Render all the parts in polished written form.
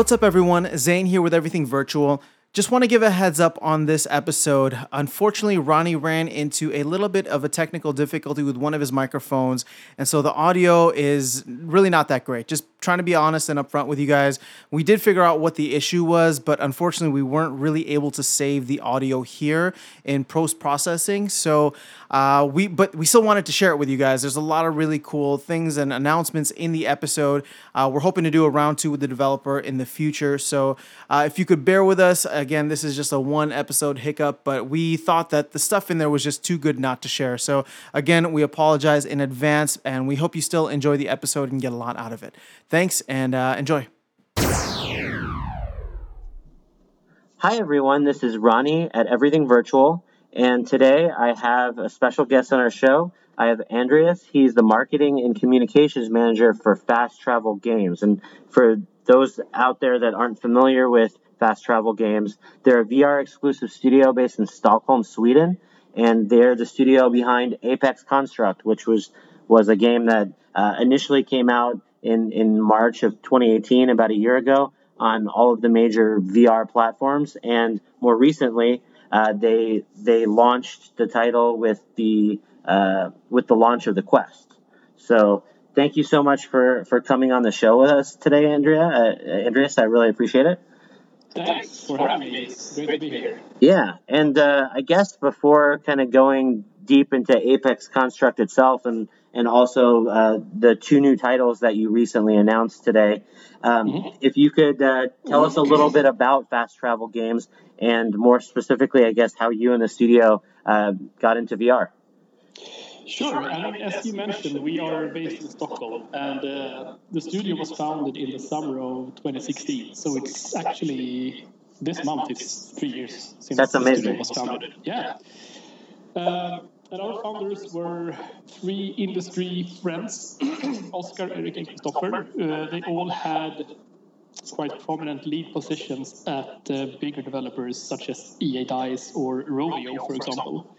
What's up, everyone? Zane here with Everything Virtual. Just want to give a heads up on this episode. Unfortunately, Ronnie ran into a little bit of a technical difficulty with one of his microphones, and so the audio is really not that great. Just trying to be honest and upfront with you guys. We did figure out what the issue was, but unfortunately, we weren't really able to save the audio here in post-processing, so we still wanted to share it with you guys. There's a lot of really cool things and announcements in the episode. We're hoping to do a round two with the developer in the future. So if you could bear with us, again, this is just a one episode hiccup, but we thought that the stuff in there was just too good not to share. So again, we apologize in advance, and we hope you still enjoy the episode and get a lot out of it. Thanks, and enjoy. Hi, everyone. This is Ronnie at Everything Virtual. And today I have a special guest on our show. I have Andreas. He's the marketing and communications manager for Fast Travel Games. And for those out there that aren't familiar with Fast Travel Games, they're a VR exclusive studio based in Stockholm, Sweden. And they're the studio behind Apex Construct, which was a game that initially came out in March of 2018, about a year ago, on all of the major VR platforms. And more recently, they launched the title with the launch of the Quest. So thank you so much for coming on the show with us today, Andreas. I really appreciate it. Thanks for having me. It's great to be here. Yeah, and I guess before kind of going deep into Apex Construct itself and also the two new titles that you recently announced today, if you could tell us a little bit about Fast Travel Games and more specifically, I guess, how you and the studio got into VR. Sure. I mean, as you mentioned, we are based in Stockholm, and the studio was founded in the summer of 2016. So it's actually this month is 3 years since the studio was founded. Yeah. And our founders were three industry friends, Oscar, Eric, and Christopher. They all had quite prominent lead positions at bigger developers such as EA, DICE, or Rovio, for example.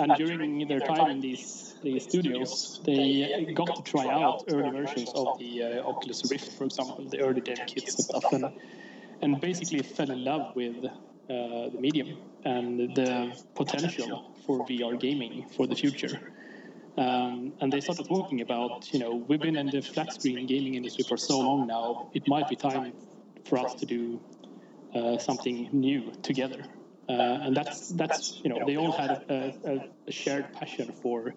And during their time in these studios, they got to try out early versions of the Oculus Rift, for example, the early dev kits and stuff, and basically fell in love with the medium and the potential for VR gaming for the future. And they started talking about, we've been in the flat screen gaming industry for so long now, it might be time for us to do something new together. And that's they all had a shared passion for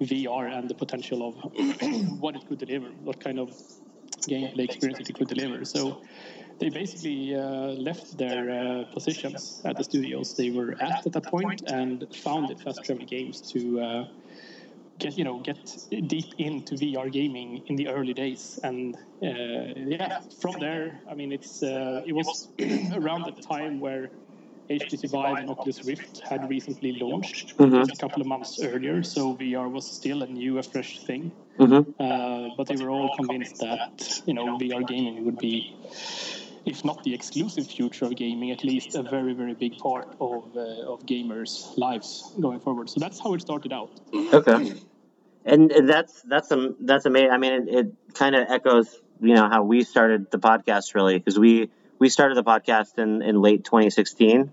VR and the potential of what it could deliver, what kind of gameplay experience it could deliver. So they basically left their positions at the studios they were at that point and founded Fast Travel Games to get deep into VR gaming in the early days. And from there, I mean, it was around the time where HTC Vive and Oculus Rift had recently launched just a couple of months earlier, so VR was still a fresh thing. But they were all convinced that VR gaming would be, if not the exclusive future of gaming, at least a very, very big part of gamers' lives going forward. So that's how it started out. Okay, and that's amazing. I mean, it kind of echoes how we started the podcast, really, because we started the podcast in late 2016.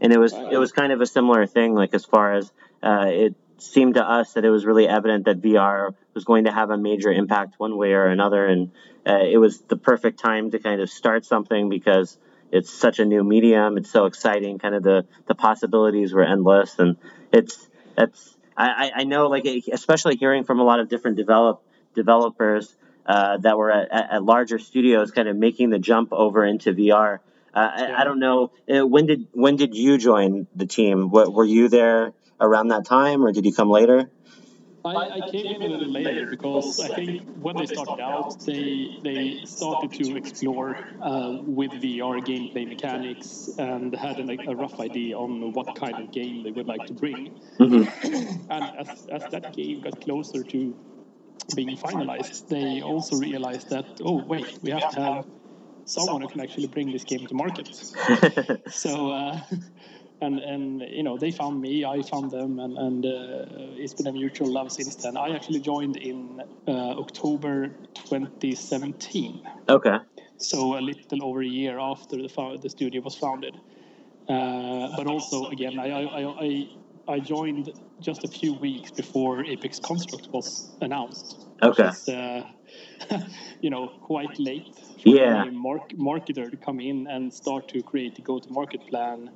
And it was kind of a similar thing, like as far as it seemed to us that it was really evident that VR was going to have a major impact one way or another. And it was the perfect time to kind of start something because it's such a new medium. It's so exciting. Kind of the possibilities were endless. And I know, like, especially hearing from a lot of different developers that were at larger studios kind of making the jump over into VR. I don't know, when did you join the team? Were you there around that time, or did you come later? I came in a little later because I think when they started out, they started to explore with VR gameplay mechanics and had a rough idea on what kind of game they would like to bring. And as that game got closer to being finalized, they also realized that, we have to have someone who can actually bring this game to market. So, they found me, I found them, and it's been a mutual love since then. I actually joined in October 2017. Okay. So a little over a year after the studio was founded. But also, again, I joined just a few weeks before Apex Construct was announced. Okay. Which is, you know, quite late for a marketer to come in and start to create a go-to-market plan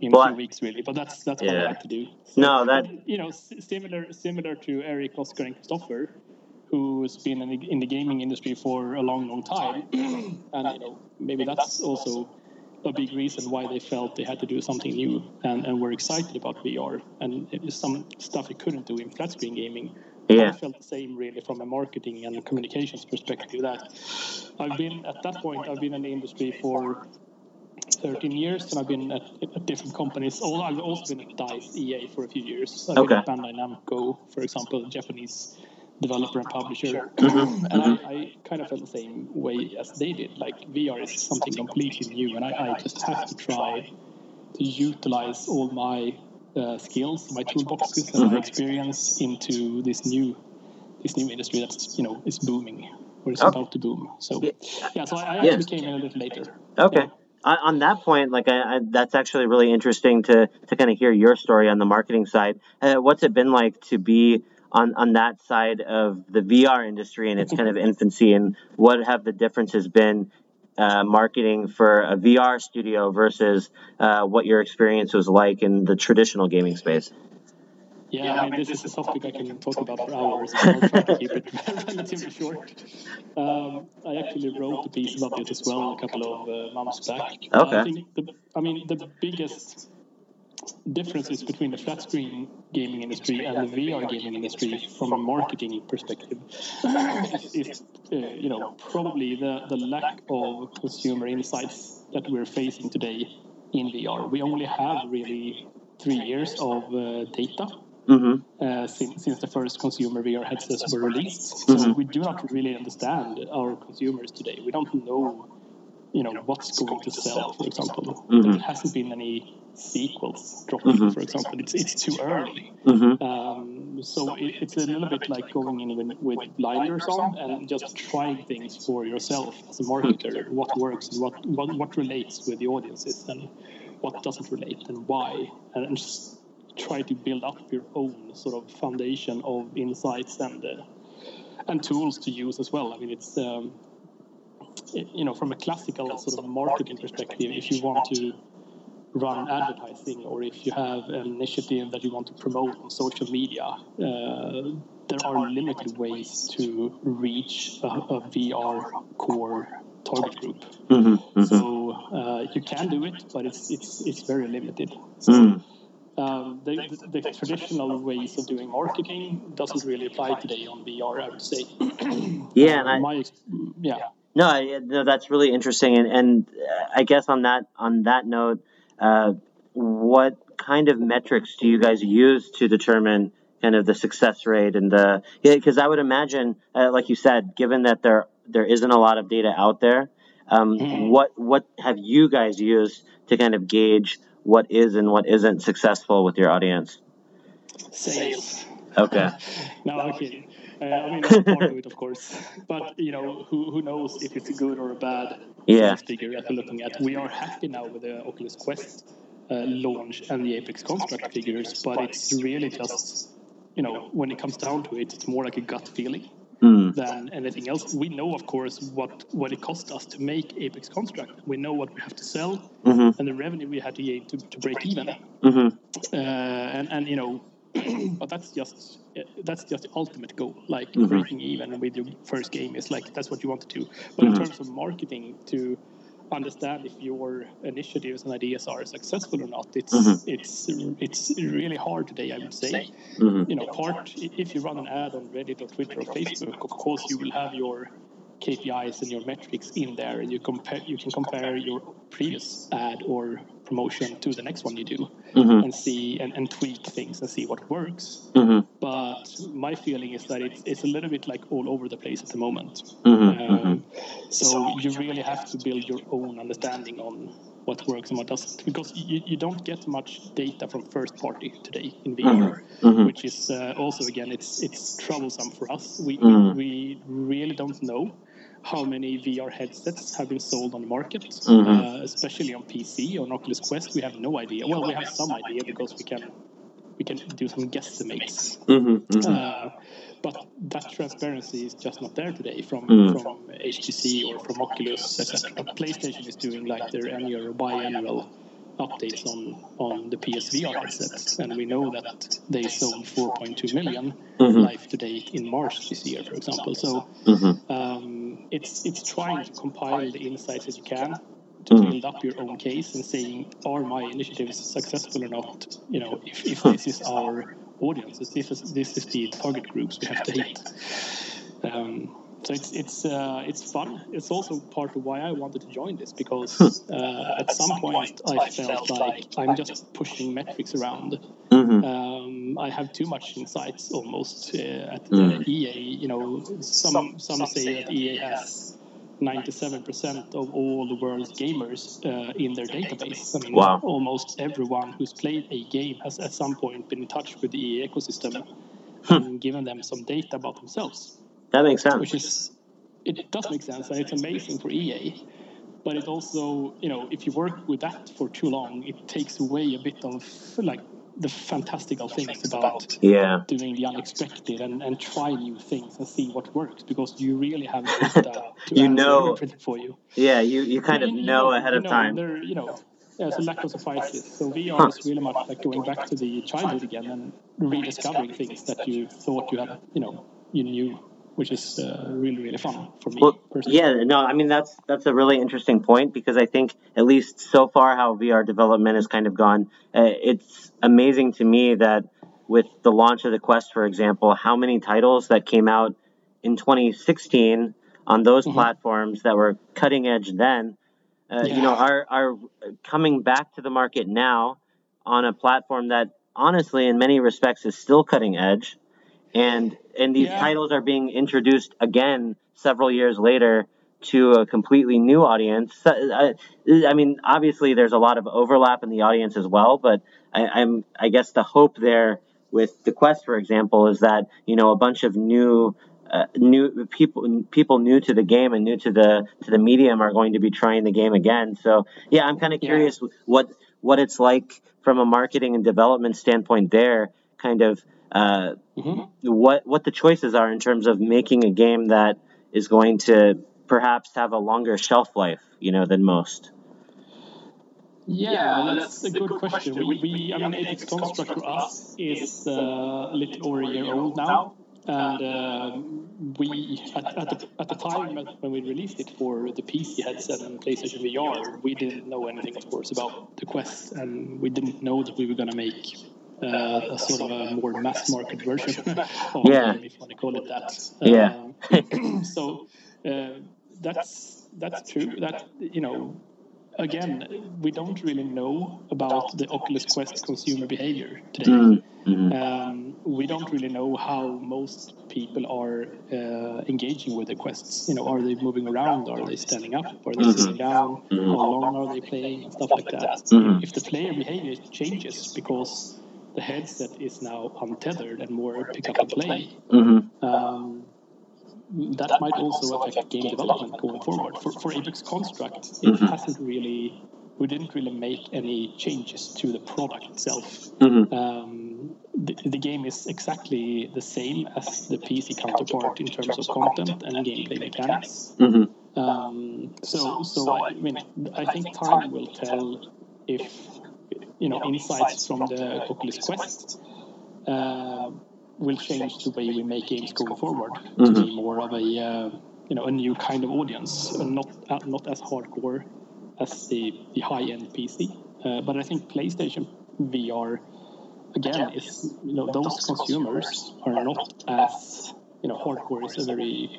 in a few weeks, really. But that's what I like to do. So, no, that... You know, similar to Eric, Oscar, and Christopher, who's been in the gaming industry for a long time. And, you know, maybe that's also a big reason why they felt they had to do something new and were excited about VR. And it was some stuff they couldn't do in flat screen gaming. Yeah. I felt the same, really, from a marketing and communications perspective. That I've been, at that point, I've been in the industry for 13 years, and I've been at different companies. I've also been at DICE, EA, for a few years. I've been at Bandai Namco, for example, Japanese developer and publisher. And I kind of felt the same way as they did. Like, VR is something completely new, and I just have to try to utilize all my skills, my toolboxes, and my experience into this new industry that's, you know, is booming or is about to boom. So I actually came in a little later. Okay, on that point, like I that's actually really interesting to kind of hear your story on the marketing side. What's it been like to be on that side of the VR industry and its kind of infancy, and what have the differences been? Marketing for a VR studio versus what your experience was like in the traditional gaming space. Yeah, I mean, this is a topic I can talk about for hours. I'll try to keep it relatively short. I actually wrote a piece about it as well a couple of months back. Okay. I think the biggest differences between the flat screen gaming industry and the VR gaming industry from a marketing perspective is you know, probably the lack of consumer insights that we're facing today in VR. We only have really 3 years of data since the first consumer VR headsets were released. So we do not really understand our consumers today. We don't know, you know, what's going to sell, for example. There hasn't been any sequels dropping, for example. It's too early. So it's a little bit like going in with blinders on and just trying things for yourself as a marketer. What works and what relates with the audiences and what doesn't relate and why. And just try to build up your own sort of foundation of insights and tools to use as well. I mean, it's... you know, from a classical sort of marketing perspective, if you want to run advertising or if you have an initiative that you want to promote on social media, there are limited ways to reach a VR core target group. So you can do it, but it's very limited. So the traditional ways of doing marketing doesn't really apply today on VR, I would say. No, that's really interesting, and I guess on that note, what kind of metrics do you guys use to determine kind of the success rate and the? Because I would imagine, like you said, given that there isn't a lot of data out there, what have you guys used to kind of gauge what is and what isn't successful with your audience? Sales. Okay. Okay. I mean, that's part of it, of course. But, you know, who knows if it's a good or a bad figure that we're looking at. We are happy now with the Oculus Quest launch and the Apex Construct figures, but it's really just, you know, when it comes down to it, it's more like a gut feeling than anything else. We know, of course, what it cost us to make Apex Construct. We know what we have to sell and the revenue we had to gain to break even. And, you know, but that's just the ultimate goal, like breaking even with your first game is like that's what you want to do. But in terms of marketing, to understand if your initiatives and ideas are successful or not, it's really hard today, I would say. You know, part if you run an ad on Reddit or Twitter or Facebook, of course you will have your KPIs and your metrics in there, and you can compare your previous ad or promotion to the next one you do and see and tweak things and see what works. But my feeling is that it's a little bit like all over the place at the moment. So you really have to build your own understanding on what works and what doesn't, because you don't get much data from first party today in VR, which is also, again, it's troublesome for us. We really don't know. how many VR headsets have been sold on the market, especially on PC, on Oculus Quest. We have no idea. Well, we have some idea because we can do some guesstimates. But that transparency is just not there today from HTC or from Oculus, etc. PlayStation is doing like their annual or biannual updates on the PSVR headsets, and we know that they sold 4.2 million live to date in March this year, for example. So it's trying to compile the insights that you can to build up your own case and saying, are my initiatives successful or not? You know, if this is our audiences, this is the target groups we have to hit. So it's fun. It's also part of why I wanted to join this, because at some point I felt like I'm just pushing metrics around. I have too much insights almost at EA. You know, some say that EA has 97% of all the world's gamers in their database. I mean, almost everyone who's played a game has at some point been in touch with the EA ecosystem and given them some data about themselves. That makes sense. It does make sense, and it's amazing for EA. But it also, you know, if you work with that for too long, it takes away a bit of, like, the fantastical things about doing the unexpected and try new things and see what works, because you really have data to everything for you. Yeah, you kind of know ahead of time. You know, there's a lack of surprises. So VR is really much like going back to the childhood again and rediscovering things that you thought you had, you knew, which is really, really fun for me personally. Yeah, no, I mean, that's a really interesting point, because I think at least so far how VR development has kind of gone, it's amazing to me that with the launch of the Quest, for example, how many titles that came out in 2016 on those platforms that were cutting edge then, are coming back to the market now on a platform that honestly in many respects is still cutting edge. And these titles are being introduced again several years later to a completely new audience. I mean, obviously, there's a lot of overlap in the audience as well. But I guess the hope there with the Quest, for example, is that, you know, a bunch of new people new to the game and new to the medium are going to be trying the game again. So, yeah, I'm kind of curious what it's like from a marketing and development standpoint there, kind of. What the choices are in terms of making a game that is going to perhaps have a longer shelf life, you know, than most. Yeah, that's a good question. I mean, Apex Construct for us is a little over a year old now, and we at the time when we released it for the PC headset and PlayStation VR, we didn't know anything, of course, about the Quest, and we didn't know that we were going to make a sort of a more mass-market version of game, if you want to call it that. So that's true. That, you know, again, we don't really know about the Oculus Quest consumer behavior today. We don't really know how most people are engaging with the Quests. You know, are they moving around? Are they standing up? Are they sitting down? How long are they playing? And stuff like that. If the player behavior changes because the headset is now untethered and more pick up and play, that might also affect game development going forward. For Apex Construct, it hasn't really. We didn't really make any changes to the product itself. The game is exactly the same as the PC counterpart in terms of content and gameplay mechanics. I think time will tell if, you know, insights from the Oculus Quest will change the way we make games going forward to be more of a a new kind of audience, and not as hardcore as the high-end PC. But I think PlayStation VR again is, you know, those consumers are not as, you know, hardcore is a very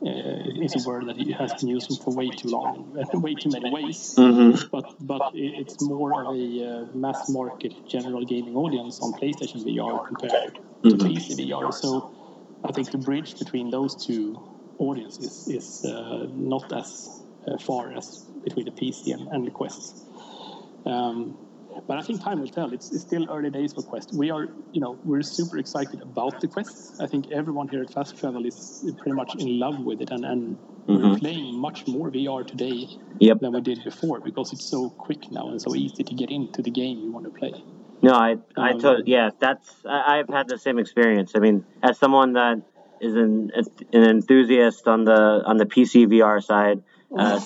it's a word that has been used for way too long, way too many ways. But it's more of a mass market general gaming audience on PlayStation VR compared to PC VR. So I think the bridge between those two audiences is not as far as between the PC and the Quest. But I think time will tell. It's still early days for Quest. We are, we're super excited about the Quest. I think everyone here at Fast Travel is pretty much in love with it, and mm-hmm. we're playing much more VR today yep. than we did before, because it's so quick now and so easy to get into the game you want to play. No, I've had the same experience. I mean, as someone that is an enthusiast on the PC VR side,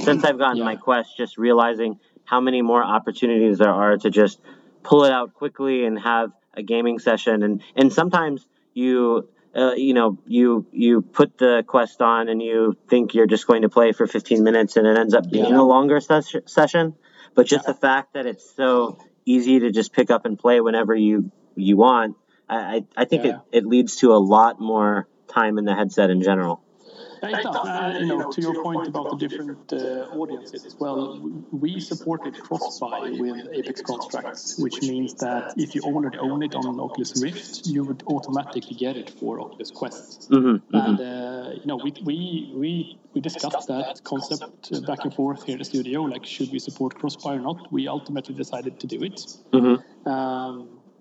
since I've gotten my Quest, just realizing how many more opportunities there are to just pull it out quickly and have a gaming session. And sometimes you put the Quest on and you think you're just going to play for 15 minutes and it ends up being a longer session. But just the fact that it's so easy to just pick up and play whenever you want, I think it leads to a lot more time in the headset in general. To your point about the different audiences as well, we supported cross-buy with Apex Construct, which means that if you already own it on Oculus Rift, you would automatically get it for Oculus Quest. Mm-hmm, and we discussed that concept back and forth here in the studio, like should we support cross-buy or not? We ultimately decided to do it. Mm-hmm.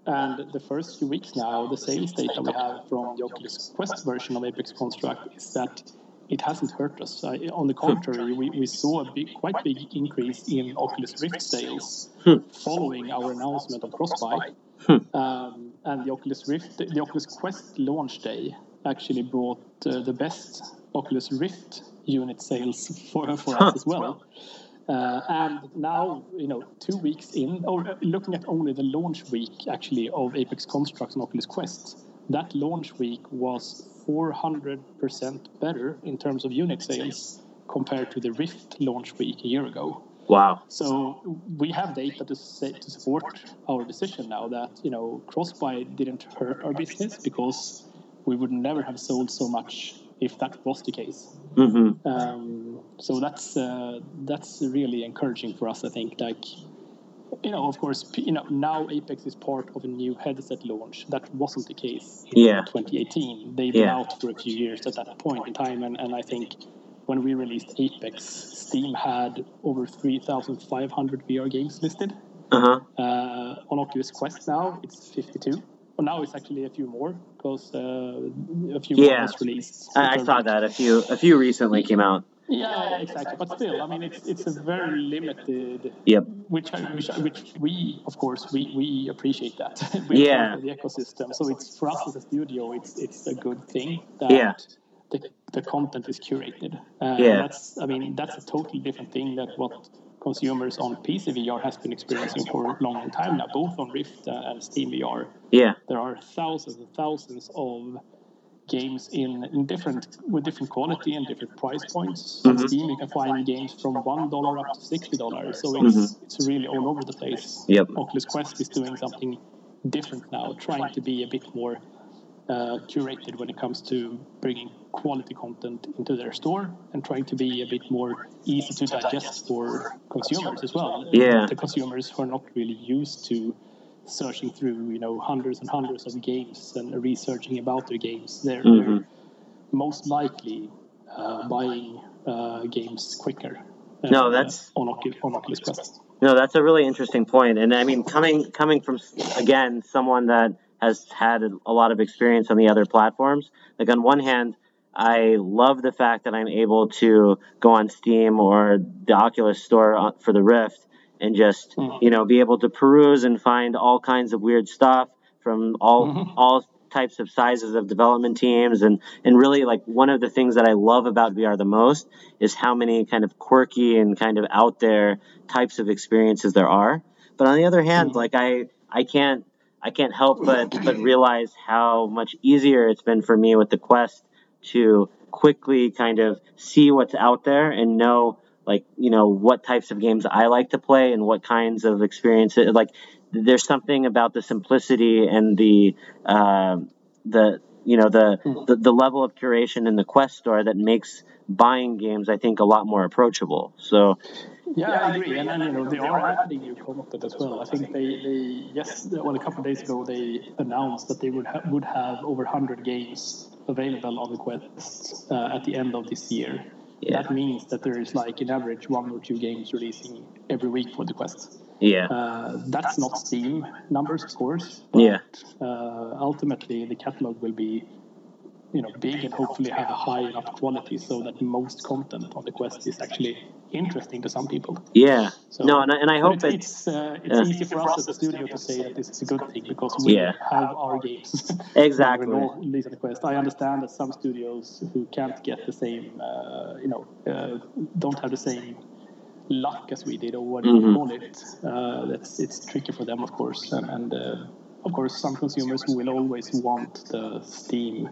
And the first few weeks now, the sales data we have from the Oculus Quest version of Apex Construct is that it hasn't hurt us. On the contrary, we saw a quite big increase in Oculus Rift sales following our announcement of cross-buy. And the Oculus Quest launch day actually brought the best Oculus Rift unit sales for us as well. And now, 2 weeks in, or looking at only the launch week, actually, of Apex Construct and Oculus Quest, that launch week was 400% better in terms of unit sales compared to the Rift launch week a year ago. Wow. So we have data to support our decision now that, cross-buy didn't hurt our business, because we would never have sold so much if that was the case. Mm-hmm. So that's really encouraging for us, I think. Like, of course, now Apex is part of a new headset launch. That wasn't the case in 2018. They've been out for a few years at that point in time. And I think when we released Apex, Steam had over 3,500 VR games listed. Uh-huh. On Oculus Quest now, it's 52. Well, now it's actually a few more, because a few more was released. I saw that. A few recently came out. Yeah, exactly. But still, I mean, it's a very limited. Yep. Which we, of course, we appreciate that. We're part of the ecosystem, so it's for us as a studio, it's a good thing that the content is curated. That's a totally different thing than what consumers on PC VR has been experiencing for a long time now, both on Rift and Steam VR. Yeah. There are thousands and thousands of games with different quality and different price points. On Steam, you can find games from $1 up to $60, so it's really all over the place. Yep. Oculus Quest is doing something different now, trying to be a bit more curated when it comes to bringing quality content into their store, and trying to be a bit more easy to digest for consumers as well. Yeah. The consumers who are not really used to searching through hundreds and hundreds of games and researching about their games, they're most likely buying games quicker on Oculus Quest. No, that's a really interesting point. And I mean, coming from, again, someone that has had a lot of experience on the other platforms, like on one hand, I love the fact that I'm able to go on Steam or the Oculus store for the Rift and just, be able to peruse and find all kinds of weird stuff from all types of sizes of development teams. And really, like, one of the things that I love about VR the most is how many kind of quirky and kind of out there types of experiences there are. But on the other hand, like, I can't help but realize how much easier it's been for me with the Quest to quickly kind of see what's out there and know, like, what types of games I like to play and what kinds of experiences. Like, there's something about the simplicity and the level of curation in the Quest store that makes buying games, I think, a lot more approachable. So. Yeah, I agree. And they are adding new content as well. I think a couple of days ago, they announced that they would have over 100 games available on the Quest at the end of this year. Yeah. That means that there is like an average 1 or 2 games releasing every week for the Quest. Yeah. That's not Steam numbers, of course. But, yeah. Ultimately, the catalog will be, you know, big and hopefully have a high enough quality so that most content on the Quest is actually interesting to some people. Yeah. So, no, and I hope it's easy for us as a studio to say that this is a good thing because we have our games. Exactly. Release on the Quest. I understand that some studios who can't get the same, don't have the same luck as we did, or what do you call it, it's tricky for them, of course, and of course some consumers will always want the Steam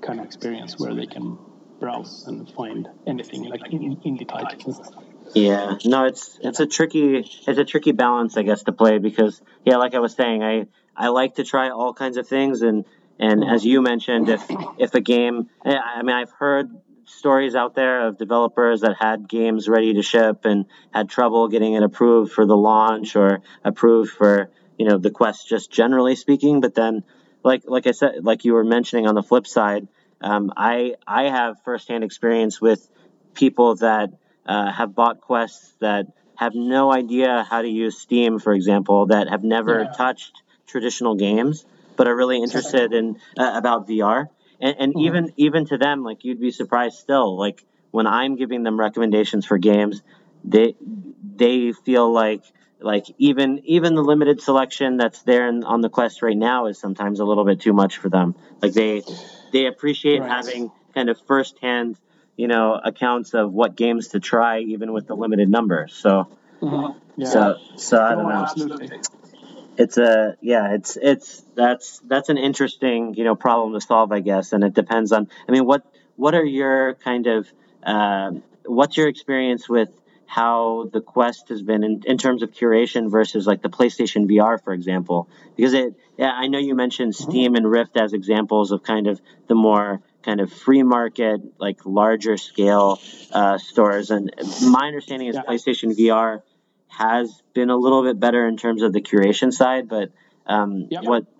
kind of experience where they can browse and find anything, like indie titles and stuff. Yeah, no, it's a tricky balance, I guess, to play, because like I was saying, I like to try all kinds of things, and as you mentioned, if a game, I mean, I've heard stories out there of developers that had games ready to ship and had trouble getting it approved for the launch or approved for, you know, the Quest, just generally speaking. But then, like I said, like you were mentioning, on the flip side, I have firsthand experience with people that have bought Quests that have no idea how to use Steam, for example, that have never touched traditional games, but are really interested in about VR. And even to them, like, you'd be surprised still. Like, when I'm giving them recommendations for games, they feel like even the limited selection that's there on the Quest right now is sometimes a little bit too much for them. Like, they appreciate having kind of firsthand, you know, accounts of what games to try, even with the limited number. So, so I don't know. Absolutely. That's an interesting, you know, problem to solve, I guess. And it depends on, I mean, what are your kind of, what's your experience with how the Quest has been in terms of curation versus like the PlayStation VR, for example? Because I know you mentioned Steam and Rift as examples of kind of the more kind of free market, like larger scale stores. And my understanding is PlayStation VR has been a little bit better in terms of the curation side, but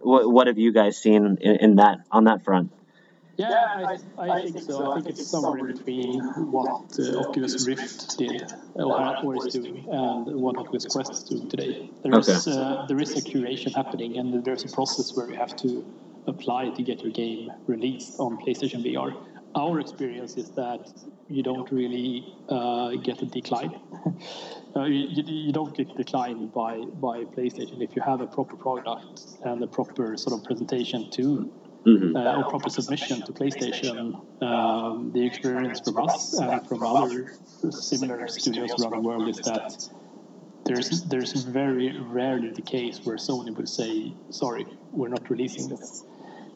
what have you guys seen in that, on that front? Yeah, I think so. I think it's somewhere in between what Oculus Rift did or is doing and what Oculus Quest is doing today. There is a curation happening, and there's a process where you have to apply to get your game released on PlayStation VR. Our experience is that you don't really get a decline. You don't get declined by PlayStation if you have a proper product and a proper sort of presentation to or proper submission to PlayStation. The experience from us and from other similar studios around the world is that there's very rarely the case where Sony would say, sorry, we're not releasing this.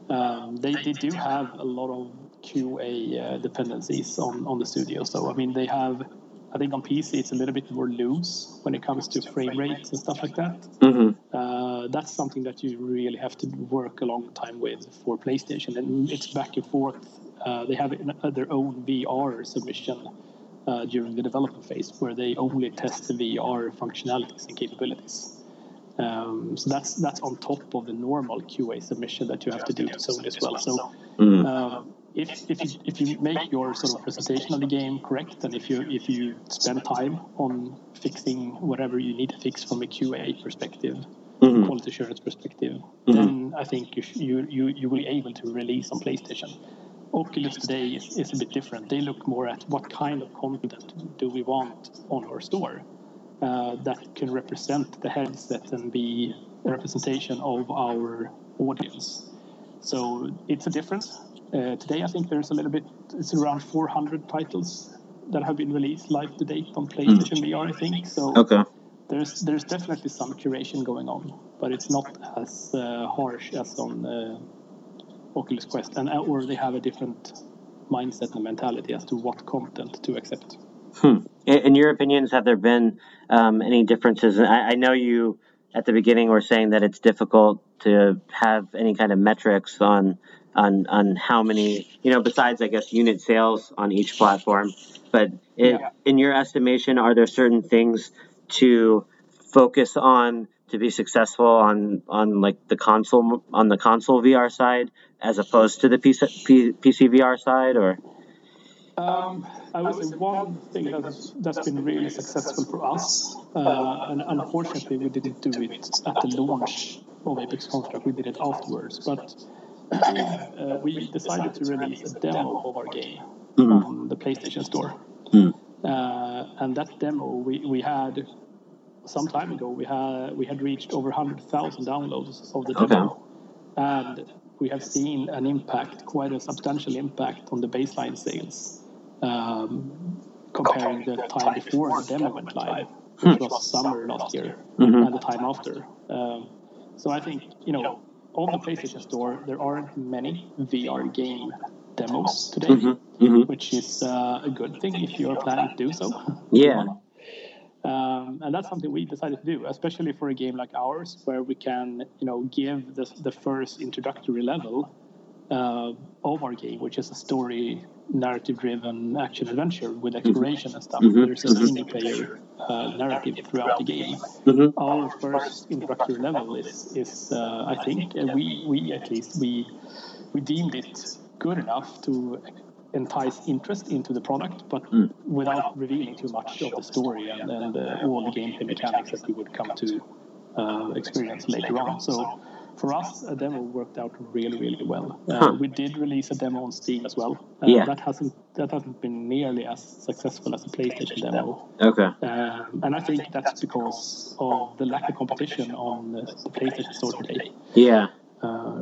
They do have a lot of QA dependencies on the studio. So, I mean, they have, I think on PC it's a little bit more loose when it comes to frame rates and stuff like that. That's something that you really have to work a long time with for PlayStation. And it's back and forth. They have their own VR submission during the development phase where they only test the VR functionalities and capabilities. So that's on top of the normal QA submission that you have to do to Sony as well. So if you make your sort of presentation of the game correct, and if you spend time on fixing whatever you need to fix from a QA perspective, quality assurance perspective, then I think you will be able to release on PlayStation. Oculus today is a bit different. They look more at what kind of content do we want on our store. That can represent the headset and be a representation of our audience. So it's a difference. Today, I think there's a little bit, it's around 400 titles that have been released live to date on PlayStation VR, I think. So there's definitely some curation going on, but it's not as harsh as on Oculus Quest, or they have a different mindset and mentality as to what content to accept. In your opinions, have there been any differences? I know you at the beginning were saying that it's difficult to have any kind of metrics on how many, you know, besides, I guess, unit sales on each platform. But in your estimation, are there certain things to focus on to be successful on like the console VR side as opposed to the PC VR side, or? I would say one thing that's been really successful for us, and unfortunately we didn't do it at the launch of Apex Construct, we did it afterwards, but we decided to release a demo of our game on the PlayStation Store. And that demo we had some time ago, we had reached over 100,000 downloads of the demo. And we have seen an impact, quite a substantial impact on the baseline sales, comparing the time before the demo went live, which was summer last year, and the time after. So I think, on the PlayStation Store, there aren't many VR game demos today, which is a good thing if you're planning to do so. Yeah. And that's something we decided to do, especially for a game like ours, where we can, give the first introductory level of our game, which is a story, narrative-driven action-adventure with exploration and stuff. There's a single-player narrative throughout the game. Our first introductory level is I think, we deemed it good enough to entice interest into the product, but without revealing too much of the story and all the gameplay mechanics that we would come to experience later on. So for us, a demo worked out really, really well. We did release a demo on Steam as well. That hasn't been nearly as successful as a PlayStation demo. And I think that's because of the lack of competition on the PlayStation Store today.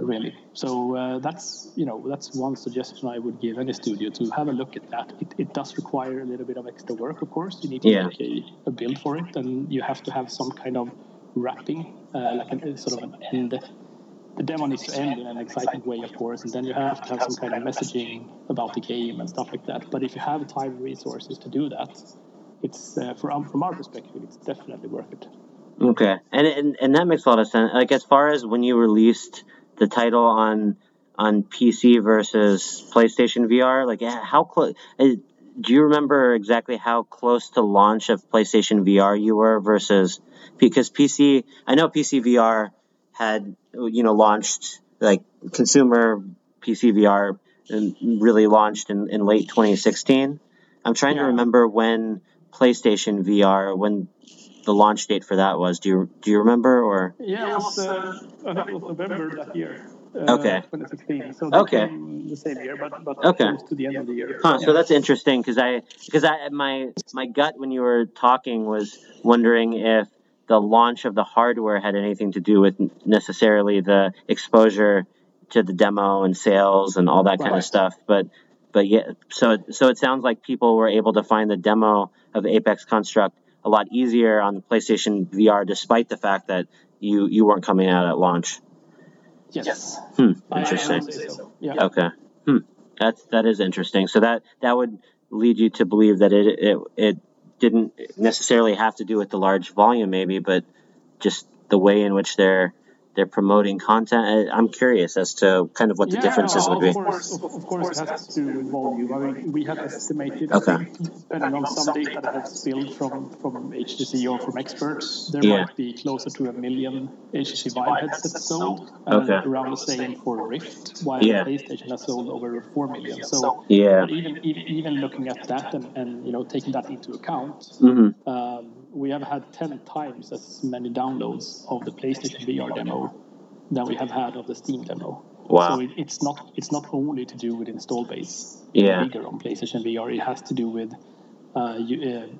Really. So that's one suggestion I would give any studio, to have a look at that. It does require a little bit of extra work, of course. You need to make a build for it, and you have to have some kind of wrapping, like a sort of an end. The demo needs to end in an exciting way, of course, and then you have to have some kind of messaging about the game and stuff like that. But if you have time and resources to do that, it's from our perspective, it's definitely worth it. Okay, and that makes a lot of sense. Like, as far as when you released the title on PC versus PlayStation VR, like, how close? Do you remember exactly how close to launch of PlayStation VR you were versus, because PC? I know PC VR had launched, like, consumer PC VR really launched in late 2016. I'm trying to remember when PlayStation VR the launch date for that was. Do you remember? Or yeah, it was I think it was November that year. 2016. So the same year, but close to the end of the year. So that's interesting, because I my gut when you were talking was wondering if the launch of the hardware had anything to do with necessarily the exposure to the demo and sales and all that kind of stuff, but yeah. So it sounds like people were able to find the demo of Apex Construct a lot easier on the PlayStation VR, despite the fact that you weren't coming out at launch. Yes. Interesting. So. Yeah. Okay. That is interesting. So that would lead you to believe that it didn't necessarily have to do with the large volume, maybe, but just the way in which they're promoting content. I'm curious as to kind of what the differences would be. Of course, it has to do with volume. I mean, we have estimated, depending on some data that I've spilled from HTC or from experts, there might be closer to 1 million HTC Vive headsets sold, and around the same for Rift, while PlayStation has sold over 4 million. So even looking at that and taking that into account, we have had 10 times as many downloads of the PlayStation VR demo than we have had of the Steam demo. Wow. So it's not only to do with install base bigger on PlayStation VR. It has to do with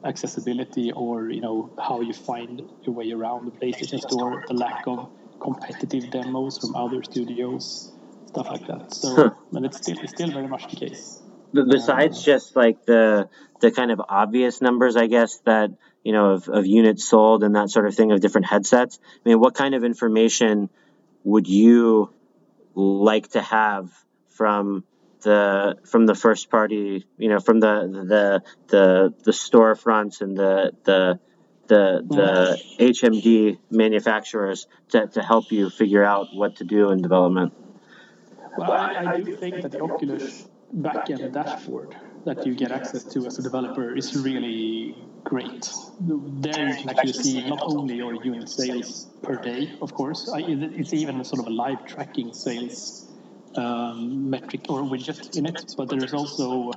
accessibility, or how you find your way around the PlayStation Store, the lack of competitive demos from other studios, stuff like that. So and it's still very much the case. Besides just like the kind of obvious numbers, I guess, that of units sold and that sort of thing of different headsets, I mean, what kind of information would you like to have from the first party, from the storefronts and the HMD manufacturers to help you figure out what to do in development? Well, I do think that the Oculus backend dashboard that you get access to as a developer is really great. There you can actually see not only your unit sales per day, of course, it's even sort of a live tracking sales metric or widget in it, but there is also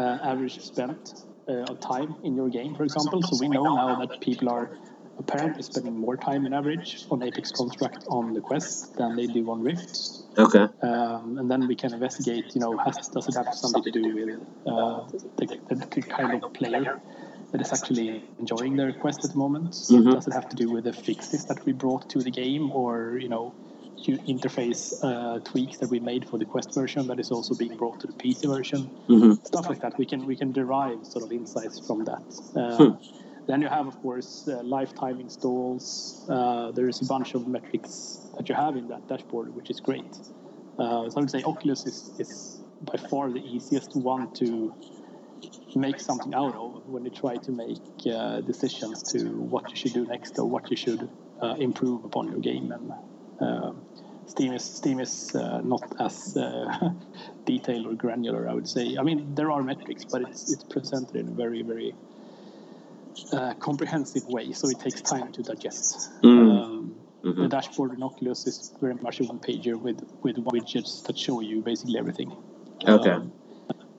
average spent of time in your game, for example. So we know now that people are apparently spending more time on average on Apex Construct on the Quest than they do on Rift. Okay. And then we can investigate, you know, does it have something to do with the kind of player that is actually enjoying their Quest at the moment? Mm-hmm. Does it have to do with the fixes that we brought to the game, or, you know, interface tweaks that we made for the Quest version that is also being brought to the PC version? Mm-hmm. Stuff like that. We can derive sort of insights from that. Then you have, of course, lifetime installs. There's a bunch of metrics that you have in that dashboard, which is great. So I would say Oculus is by far the easiest one to make something out of when you try to make decisions to what you should do next or what you should improve upon your game. And Steam is not as detailed or granular, I would say. I mean, there are metrics, but it's presented in a very, very comprehensive way, so it takes time to digest. Mm-hmm. The dashboard in Oculus is very much a one-pager with widgets that show you basically everything. Okay.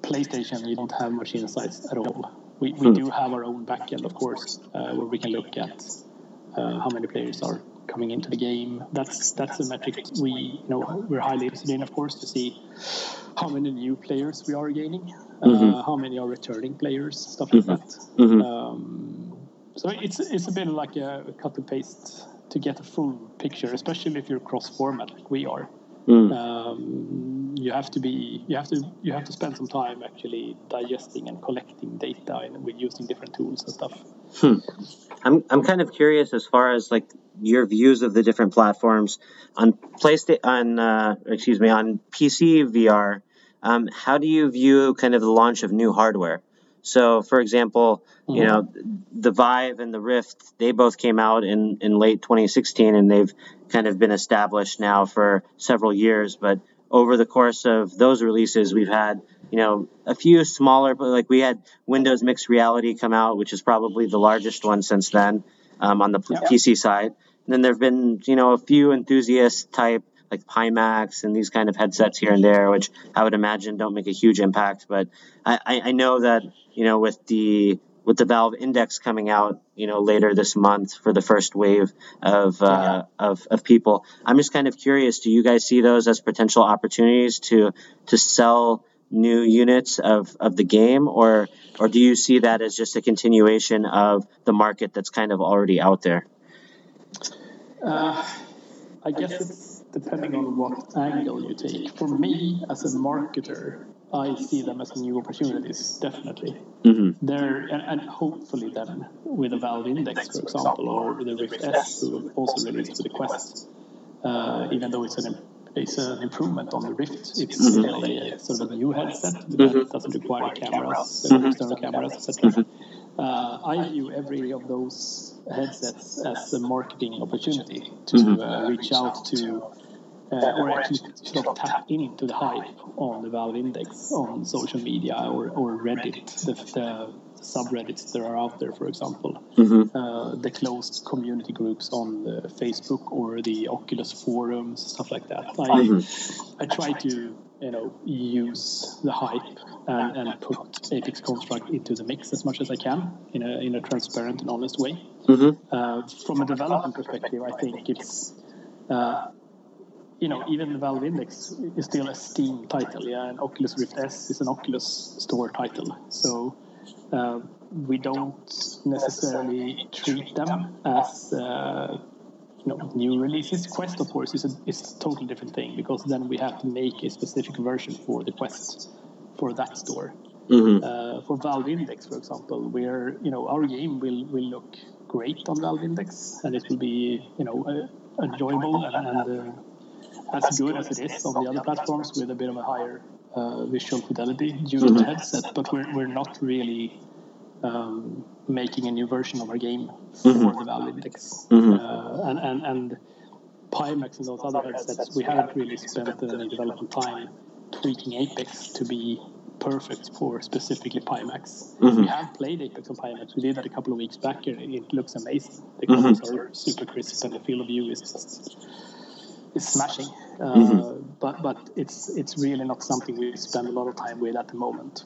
PlayStation, you don't have much insights at all. We do have our own backend, of course, where we can look at how many players are coming into the game. That's a metric we're highly interested in, of course, to see how many new players we are gaining, how many are returning players, stuff like that. Mm-hmm. So it's a bit like a cut and paste to get a full picture, especially if you're cross-format like we are. Mm. You have to spend some time actually digesting and collecting data and with using different tools and stuff. I'm kind of curious as far as like your views of the different platforms on on PC VR. How do you view kind of the launch of new hardware? So, for example, you know, the Vive and the Rift, they both came out in late 2016, and they've kind of been established now for several years. But over the course of those releases, we've had, you know, a few smaller, but like we had Windows Mixed Reality come out, which is probably the largest one since then on the PC side. And then there have been, you know, a few enthusiast type like Pimax and these kind of headsets here and there, which I would imagine don't make a huge impact. But I know that, you know, with the Valve Index coming out, you know, later this month for the first wave of people, I'm just kind of curious, do you guys see those as potential opportunities to sell new units of the game, or do you see that as just a continuation of the market that's kind of already out there? I guess it's depending on what angle you take. For me, as a marketer, I see them as new opportunities, definitely. Mm-hmm. And hopefully then, with the Valve Index, for example, or the Rift S, who also released to the Quest, even though it's an improvement on the Rift, it's still a sort of a new headset that doesn't require cameras, external cameras, etc. Mm-hmm. I view every of those headsets as a marketing opportunity to reach out to or actually sort of tap into the hype on the Valve Index on social media or Reddit, the subreddits that are out there, for example. Mm-hmm. The closed community groups on the Facebook or the Oculus forums, stuff like that. I try to, you know, use the hype and put Apex Construct into the mix as much as I can in a transparent and honest way. Mm-hmm. From a development perspective, I think it's... you know, even the Valve Index is still a Steam title, and Oculus Rift S is an Oculus Store title. So we don't necessarily treat them as new releases. Quest, of course, is a totally different thing, because then we have to make a specific version for the Quest for that store. Mm-hmm. For Valve Index, for example, where, you know, our game will look great on Valve Index, and it will be, you know, enjoyable and as good as it is on the other platforms with a bit of a higher visual fidelity due to the headset, but we're not really making a new version of our game for the Valve Index. And Pimax and those other headsets, we haven't really spent any development time tweaking Apex to be perfect for specifically Pimax. We have played Apex on Pimax. We did that a couple of weeks back, and it looks amazing. The colors are super crisp, and the field of view is just is smashing, but it's really not something we spend a lot of time with at the moment.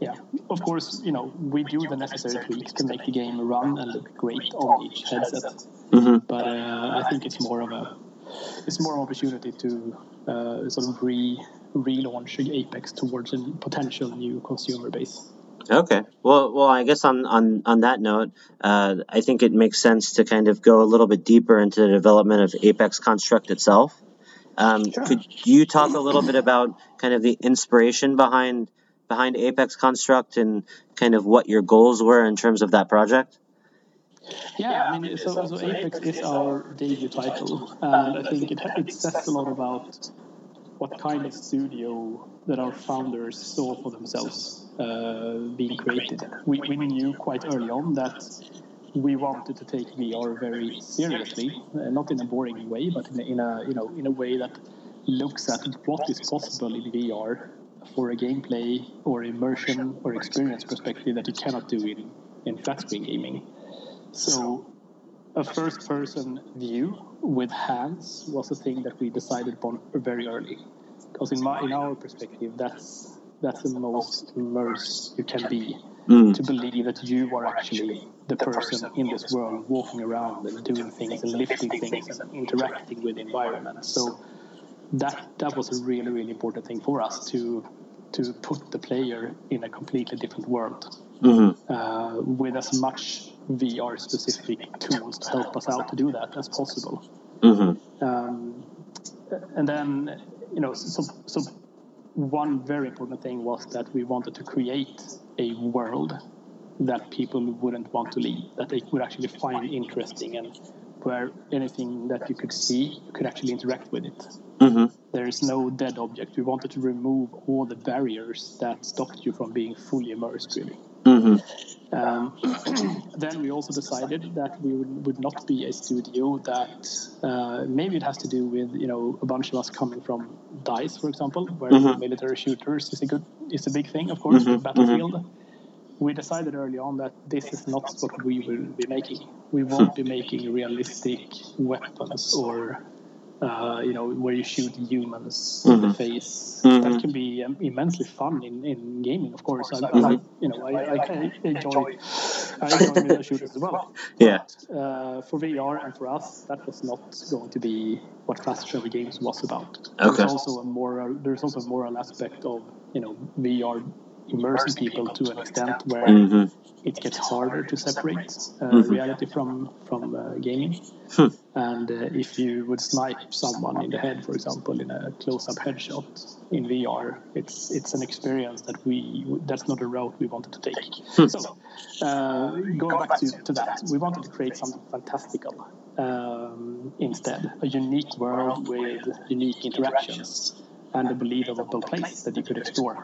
Yeah, of course, you know, we do the necessary tweaks to make the game run and look great on each headset. But I think it's more an opportunity to sort of relaunch Apex towards a potential new consumer base. Okay. Well, I guess on that note, I think it makes sense to kind of go a little bit deeper into the development of Apex Construct itself. Sure. Could you talk a little bit about kind of the inspiration behind Apex Construct and kind of what your goals were in terms of that project? Yeah, I mean, so Apex is our debut title, and I think it says a lot about what kind of studio that our founders saw for themselves being created. We knew quite early on that we wanted to take VR very seriously, not in a boring way, but in a way that looks at what is possible in VR for a gameplay or immersion or experience perspective that you cannot do in flat screen gaming. So a first-person view with hands was a thing that we decided upon very early, because in our perspective, that's the most immersed you can be, to believe that you are actually the person in this world, walking around and doing things and lifting things and interacting with the environment. So that was a really, really important thing for us to put the player in a completely different world, with as much VR-specific tools to help us out to do that as possible. And then, you know, so one very important thing was that we wanted to create a world that people wouldn't want to leave, that they would actually find interesting, and where anything that you could see, you could actually interact with it. There is no dead object. We wanted to remove all the barriers that stopped you from being fully immersed, really. Then we also decided that we would not be a studio that maybe it has to do with, you know, a bunch of us coming from DICE, for example, where military shooters is a big thing, of course, with Battlefield. We decided early on that this is not what we will be making. We won't be making realistic weapons or where you shoot humans in the face. That can be immensely fun in gaming, of course. I enjoy video shooters as well. Yeah. But, for VR and for us, that was not going to be what Fast Travel Games was about. Okay. There's also a moral aspect of, you know, VR immersing people to an extent where it gets harder to separate reality from gaming. And if you would snipe someone in the head, for example, in a close-up headshot in VR, it's an experience that's not a route we wanted to take. So going back to that, we wanted to create something fantastical instead, a unique world with unique interactions and a believable place that you could explore.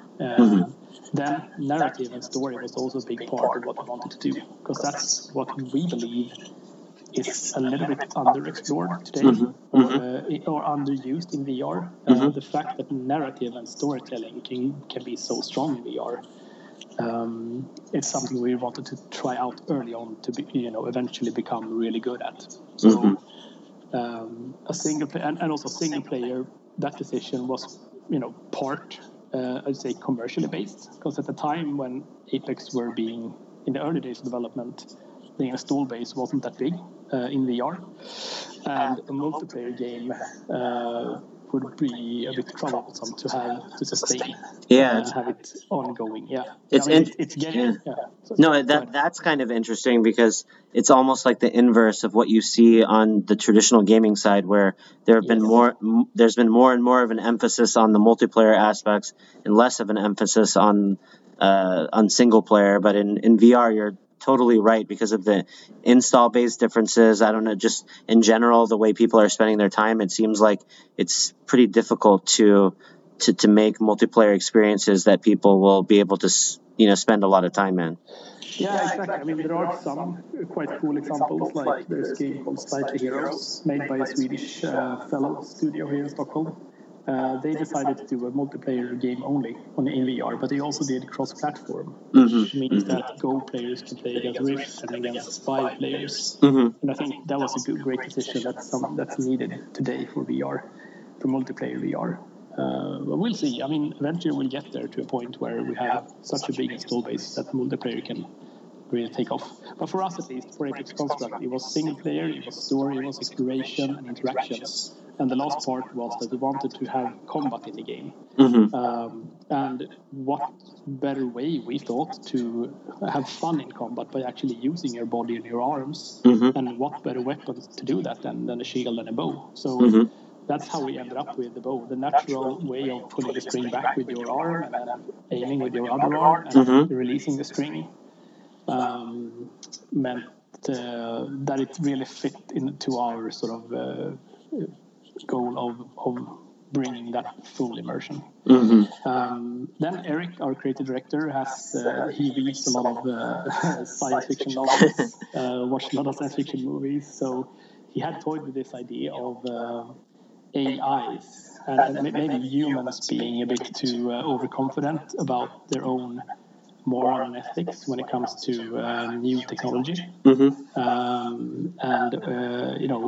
Then narrative and story was also a big part of what we wanted to do, because that's what we believe is a little bit underexplored today, or underused in VR. The fact that narrative and storytelling can be so strong in VR, it's something we wanted to try out early on to be, eventually become really good at. So a single player and also single player. That decision was, part, I'd say, commercially based, because at the time when Apex were being in the early days of development, the install base wasn't that big in VR, and a multiplayer game would be a bit troublesome to have to sustain. Yeah, and have it ongoing. Yeah, it's getting. Yeah. Yeah. So no, that's kind of interesting, because it's almost like the inverse of what you see on the traditional gaming side, where there's been more and more of an emphasis on the multiplayer aspects and less of an emphasis on single player. But in VR, you're totally right, because of the install base differences. I don't know, just in general, the way people are spending their time, it seems like it's pretty difficult to make multiplayer experiences that people will be able to spend a lot of time in. Yeah, exactly. I mean, there are some quite cool examples, like there's a game called Slightly Heroes, made by a Swedish fellow studio here in Stockholm. They decided to do a multiplayer game only in VR, but they also did cross-platform, which means that Go players can play against Rift and against Vive players. And I think that was a great decision that's needed today for VR, for multiplayer VR. But we'll see. I mean, eventually we'll get there to a point where we have such a big install base that multiplayer can really take off. But for us, at least, for Apex Construct, it was single player, it was story, it was exploration and interactions. And the last part was that we wanted to have combat in the game. And what better way, we thought, to have fun in combat by actually using your body and your arms. And what better weapons to do that than a shield and a bow. So that's how we ended up with the bow. The natural way of pulling the string back with your arm and then aiming with your other arm and releasing the string meant that it really fit into our sort of... goal of bringing that full immersion. Then Eric, our creative director, he reads a lot of science fiction novels, watched a lot of science fiction movies, so he had toyed with this idea of AIs and maybe humans being a bit too overconfident about their own moral and ethics when it comes to new technology. You know,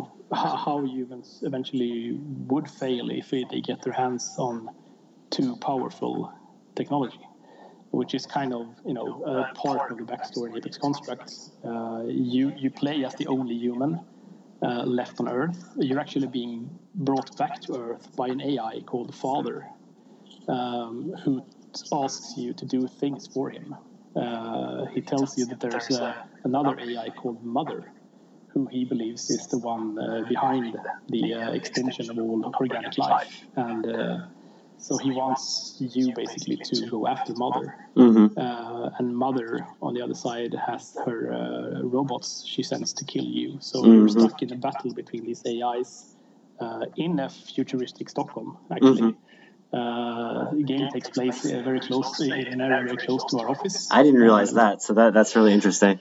how humans eventually would fail if they get their hands on too powerful technology, which is kind of, you know, a part of the backstory in Apex Constructs. You play as the only human left on Earth. You're actually being brought back to Earth by an AI called Father, who asks you to do things for him. He tells you that there's another AI called Mother, who he believes is the one behind the extinction of all organic life. And so he wants you basically to go after Mother. And Mother, on the other side, has her robots she sends to kill you. So you're stuck in a battle between these AIs in a futuristic Stockholm, actually. The game takes place very close in an area very close to our office. I didn't realize that, so that's really interesting.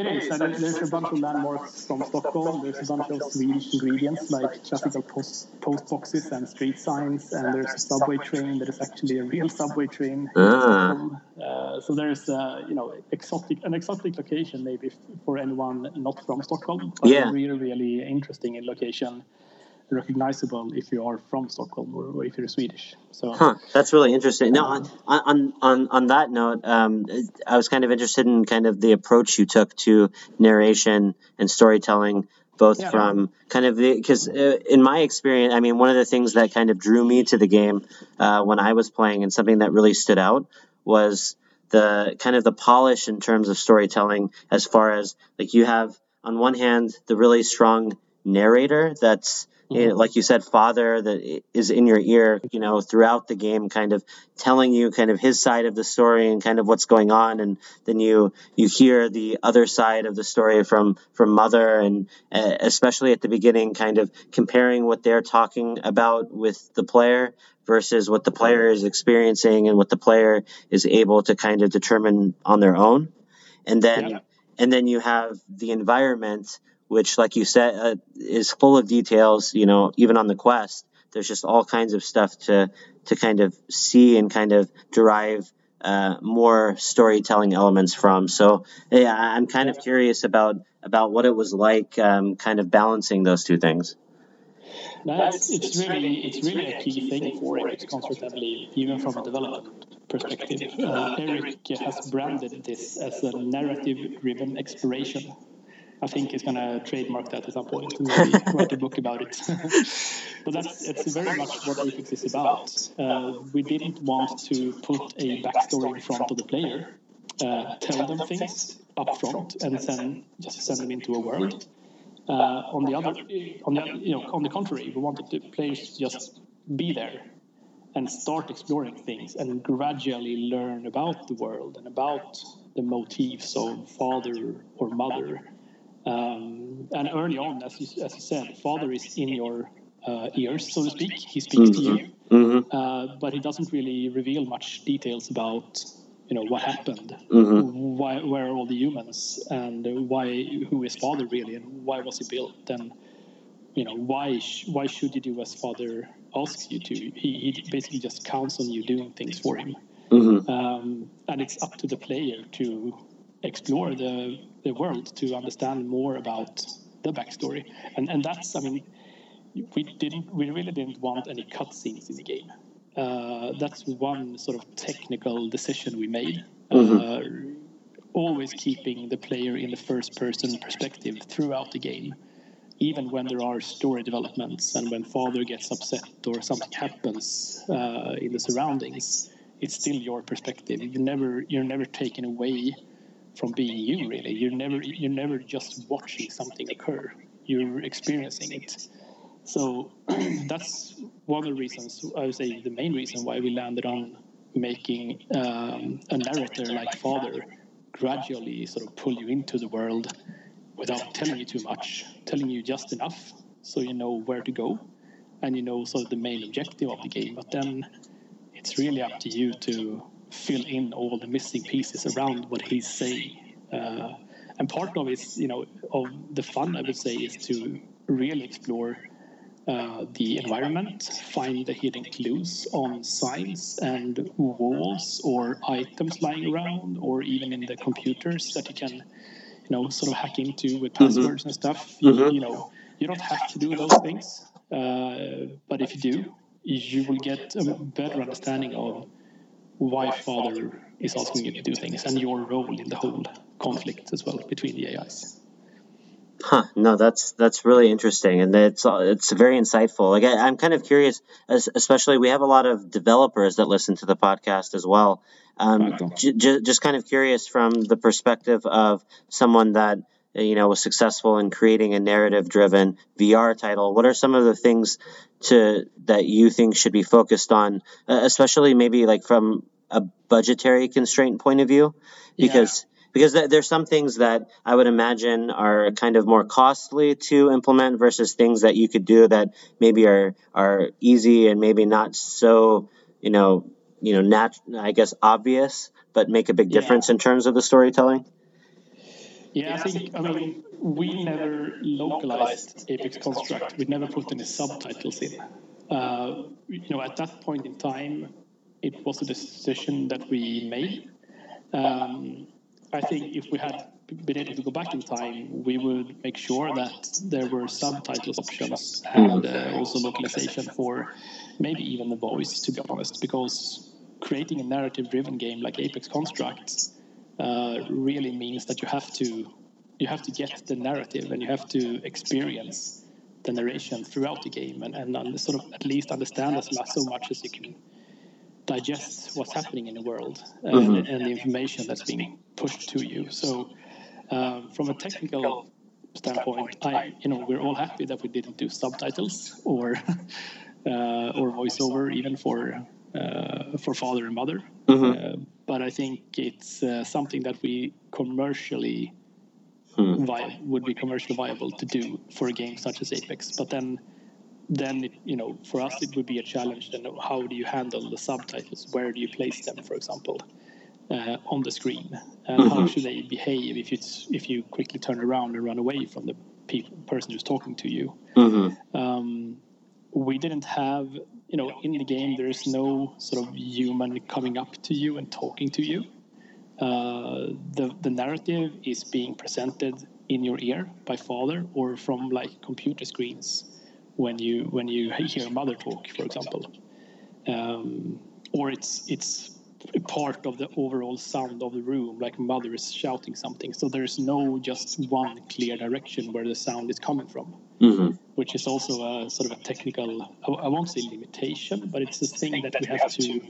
It is, and there's a bunch of landmarks from Stockholm, there's a bunch of Swedish ingredients like classical post boxes and street signs, and there's a subway train that is actually a real subway train. So there's an exotic location maybe for anyone not from Stockholm, but a really, really interesting location. Recognizable if you are from Stockholm or if you're Swedish. So that's really interesting. Now, on that note, I was kind of interested in kind of the approach you took to narration and storytelling, both from kind of the, because in my experience, I mean, one of the things that kind of drew me to the game when I was playing, and something that really stood out, was the kind of the polish in terms of storytelling. As far as, like, you have on one hand the really strong narrator that's, like you said, Father, that is in your ear, you know, throughout the game, kind of telling you kind of his side of the story and kind of what's going on. And then you hear the other side of the story from Mother, and especially at the beginning, kind of comparing what they're talking about with the player versus what the player is experiencing and what the player is able to kind of determine on their own. And then you have the environment, which, like you said, is full of details, you know, even on the Quest. There's just all kinds of stuff to kind of see and kind of derive more storytelling elements from. So, yeah, I'm kind of curious about what it was like kind of balancing those two things. It's really a key thing for Apex Construct, I believe, even from a development perspective. Eric has branded this as a narrative-driven exploration. I think he's going to trademark that at some point and maybe write a book about it. But that's very much what Apex is about. We didn't want to put a backstory in front of the player, tell them things up front, and then just send them into a world. On the contrary, we wanted the players to just be there and start exploring things and gradually learn about the world and about the motifs of Father or Mother. And early on, as you said, Father is in your ears, so to speak. He speaks to you, but he doesn't really reveal much details about, you know, what happened, why, where are all the humans, and why, who is Father really, and why was he built, and, you know, why should you do as Father asks you to. He basically just counts on you doing things for him. Mm-hmm. And it's up to the player to explore the world, to understand more about the backstory. And that's, I mean, we really didn't want any cutscenes in the game. That's one sort of technical decision we made. Mm-hmm. Always keeping the player in the first-person perspective throughout the game, even when there are story developments and when Father gets upset or something happens in the surroundings, it's still your perspective. You're never taken away from being you, really. You're never just watching something occur. You're experiencing it. So that's one of the reasons, I would say the main reason why we landed on making a narrator like Father gradually sort of pull you into the world without telling you too much, telling you just enough so you know where to go and you know sort of the main objective of the game. But then it's really up to you to fill in all the missing pieces around what he's saying. And part of it's, you know, of the fun, I would say, is to really explore the environment, find the hidden clues on signs and walls or items lying around, or even in the computers that you can, you know, sort of hack into with passwords mm-hmm. and stuff. Mm-hmm. You know, you don't have to do those things, but if you do, you will get a better understanding of why Father is asking you to do things and your role in the whole conflict as well between the AIs. Huh. No, that's really interesting, and it's very insightful. Like I'm kind of curious, especially we have a lot of developers that listen to the podcast as well. Just kind of curious from the perspective of someone that, you know, was successful in creating a narrative-driven VR title. What are some of the things that you think should be focused on, especially maybe like from a budgetary constraint point of view, because. Yeah. Because there's some things that I would imagine are kind of more costly to implement versus things that you could do that maybe are easy and maybe not so, you know, I guess obvious, but make a big difference in terms of the storytelling. Yeah, I mean, we never localized Apex Construct. We never put any subtitles in. You know, at that point in time, it was a decision that we made. I think if we had been able to go back in time, we would make sure that there were subtitles options and also localization for maybe even the voice, to be honest, because creating a narrative-driven game like Apex Construct really means that you have to get the narrative and you have to experience the narration throughout the game and sort of at least understand as much as you can. Digest what's happening in the world and the information that's being pushed to you. So from a technical standpoint, we're all happy that we didn't do subtitles or voiceover even for Father and Mother. Mm-hmm. But I think it's something that we commercially would be commercially viable to do for a game such as Apex. But then it, you know, for us it would be a challenge. Then how do you handle the subtitles? Where do you place them, for example, on the screen? And how should they behave if you quickly turn around and run away from the person who's talking to you? Mm-hmm. We didn't have, you know, in the game there is no sort of human coming up to you and talking to you. The narrative is being presented in your ear by Father or from like computer screens. When you hear Mother talk, for example, or it's a part of the overall sound of the room, like Mother is shouting something. So there's no just one clear direction where the sound is coming from, which is also a sort of a technical, I won't say limitation, but it's a thing that we have to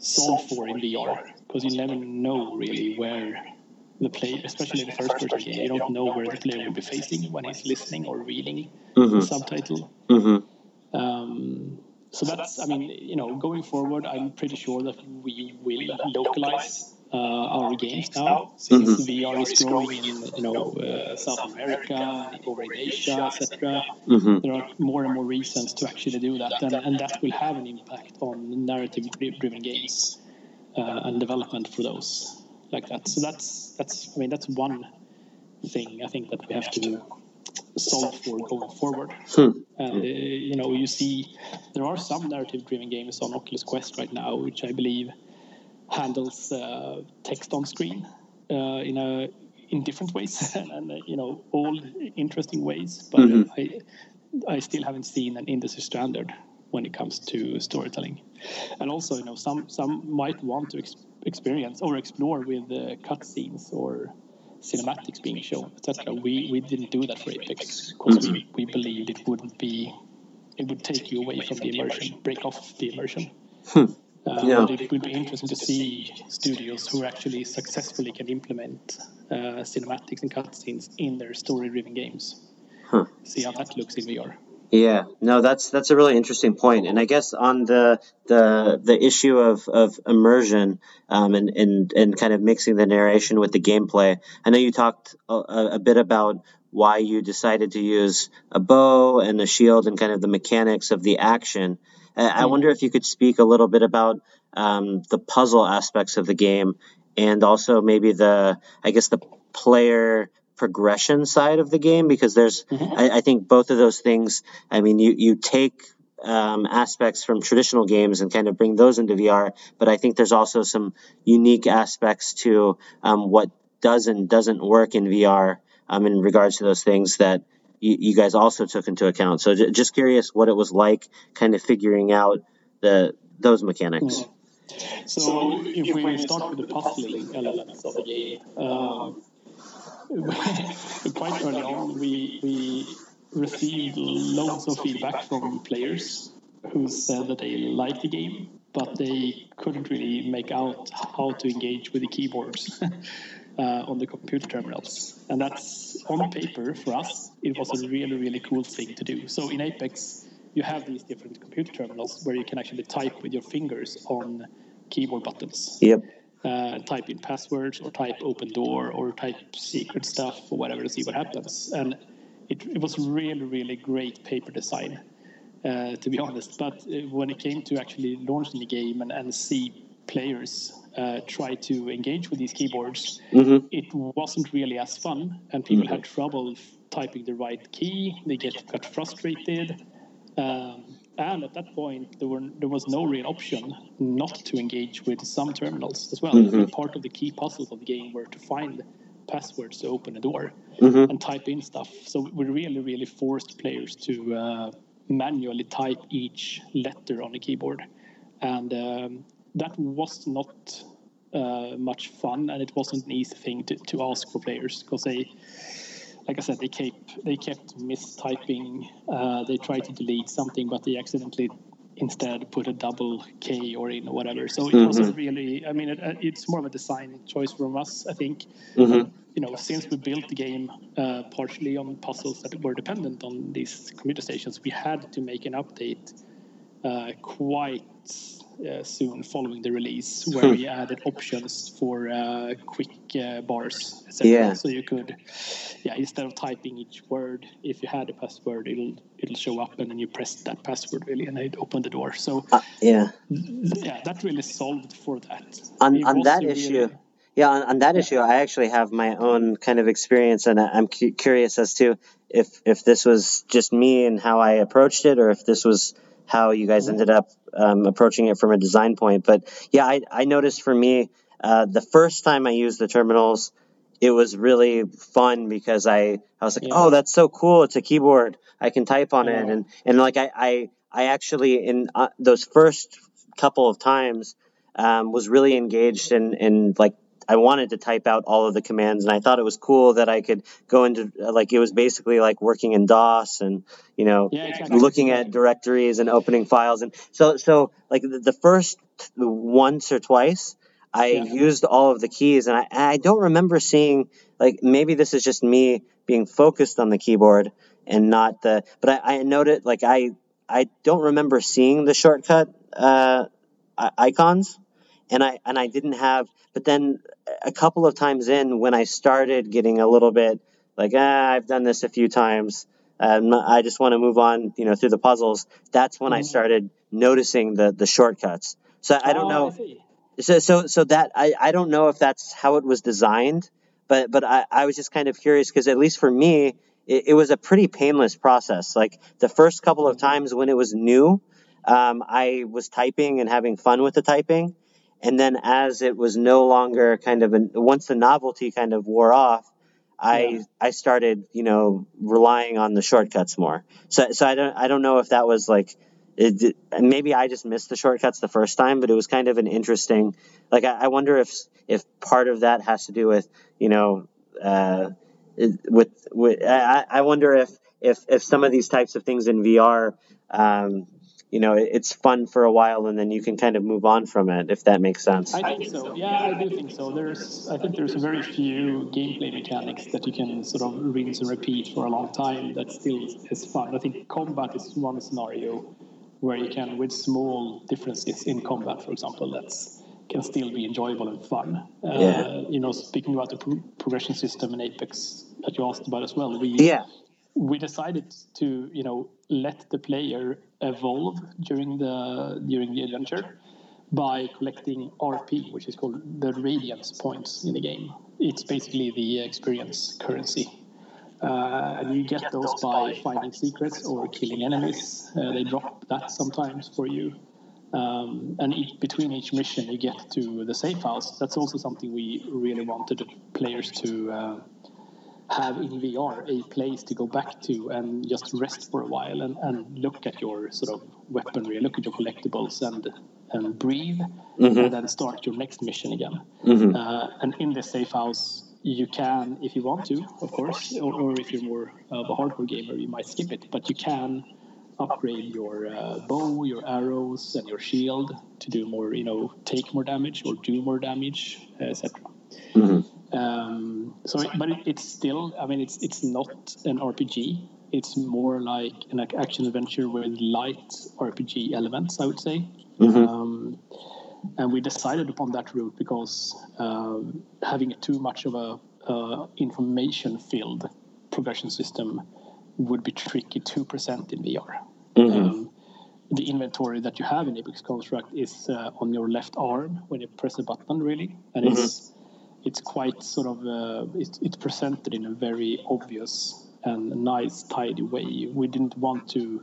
solve for in VR, because you never know really where the player, especially in the first-person game, you don't know where the player will be facing when he's listening or reading the subtitle. Mm-hmm. So that's, I mean, you know, going forward, I'm pretty sure that we will localize our games now, since VR is growing in, you know, South America, over in Asia, etc. Mm-hmm. There are more and more reasons to actually do that, and that will have an impact on narrative-driven games and development for those. Like that, so that's one thing I think that we have to solve for going forward. And you know, you see there are some narrative-driven games on Oculus Quest right now, which I believe handles text on screen in different ways and you know, all interesting ways. But I still haven't seen an industry standard when it comes to storytelling. And also, you know, some might want to experience or explore with cutscenes or cinematics being shown, etc. We didn't do that for Apex because we believed it would take you away from the immersion, break off the immersion. But it would be interesting to see studios who actually successfully can implement cinematics and cutscenes in their story-driven games. See how that looks in VR. Yeah, no, that's a really interesting point. And I guess on the issue of immersion and kind of mixing the narration with the gameplay, I know you talked a bit about why you decided to use a bow and a shield and kind of the mechanics of the action. I wonder if you could speak a little bit about the puzzle aspects of the game and also maybe the player progression side of the game, because there's I think both of those things. I mean, you take aspects from traditional games and kind of bring those into VR, but I think there's also some unique aspects to what does and doesn't work in VR in regards to those things that you guys also took into account. So just curious what it was like kind of figuring out those mechanics. So if we start with the puzzling elements of the game, quite early on, we received loads of feedback from players who said that they liked the game, but they couldn't really make out how to engage with the keyboards on the computer terminals. And that's, on paper, for us, it was a really, really cool thing to do. So in Apex, you have these different computer terminals where you can actually type with your fingers on keyboard buttons. Yep. Type in passwords or type open door or type secret stuff or whatever to see what happens. And it was really, really great paper design, to be honest. But when it came to actually launching the game and see players try to engage with these keyboards, it wasn't really as fun. And people had trouble typing the right key. They got frustrated. And at that point, there was no real option not to engage with some terminals as well. Part of the key puzzles of the game were to find passwords to open a door and type in stuff. So we really, really forced players to manually type each letter on the keyboard. And that was not much fun, and it wasn't an easy thing to ask for players because they... Like I said, they kept mistyping. They tried to delete something, but they accidentally instead put a double K or in whatever. So it wasn't really. I mean, it's more of a design choice from us, I think. You know, since we built the game partially on puzzles that were dependent on these computer stations, we had to make an update quite soon following the release, where we added options for quick bars, etc. So you could, instead of typing each word, if you had a password, it'll show up, and then you press that password really, and it opened the door. So that really solved for that. On that issue. Yeah, on that issue, I actually have my own kind of experience, and I'm curious as to if this was just me and how I approached it, or if this was how you guys ended up approaching it from a design point. But yeah, I noticed for me, the first time I used the terminals, it was really fun because I was like, oh, that's so cool. It's a keyboard. I can type on it. And like I actually, in those first couple of times, was really engaged in like, I wanted to type out all of the commands, and I thought it was cool that I could go into like, it was basically like working in DOS and, you know, looking at directories and opening files. And so like the first once or twice I used all of the keys, and I don't remember seeing, like, maybe this is just me being focused on the keyboard and not the, but I noted, like, I don't remember seeing the shortcut icons. And I didn't have, but then a couple of times in, when I started getting a little bit like, I've done this a few times, I just want to move on, you know, through the puzzles. That's when I started noticing the shortcuts. So I don't know. So that I don't know if that's how it was designed, but I was just kind of curious because at least for me, it was a pretty painless process. Like the first couple of times when it was new, I was typing and having fun with the typing. And then as it was no longer kind of, once the novelty kind of wore off, I started, relying on the shortcuts more. So I don't know if that was like, maybe I just missed the shortcuts the first time, but it was kind of an interesting, like, I wonder if part of that has to do with, I wonder if some of these types of things in VR, it's fun for a while and then you can kind of move on from it, if that makes sense. I think so. Yeah, I do think so. I think there's very few gameplay mechanics that you can sort of rinse and repeat for a long time that still is fun. I think combat is one scenario where you can, with small differences in combat, for example, that's can still be enjoyable and fun. Speaking about the progression system in Apex that you asked about as well, we decided to, let the player evolve during the adventure by collecting RP, which is called the Radiance points in the game. It's basically the experience currency. And you get those by finding secrets or killing enemies. They drop that sometimes for you. And between each mission, you get to the safe house. That's also something we really wanted the players to have in VR, a place to go back to and just rest for a while and look at your sort of weaponry, look at your collectibles and breathe, mm-hmm. and then start your next mission again. Mm-hmm. And in the safe house, you can, if you want to, of course, or if you're more of a hardcore gamer, you might skip it, but you can upgrade your bow, your arrows, and your shield to do more, take more damage or do more damage, etc. Mm-hmm. It's still, it's not an RPG. It's more like an action adventure with light RPG elements, I would say. Mm-hmm. And we decided upon that route because having too much of a information-filled progression system would be tricky to present in VR. Mm-hmm. The inventory that you have in Apex Construct is on your left arm when you press a button, really, and mm-hmm. it's quite sort of it's presented in a very obvious and nice, tidy way. We didn't want to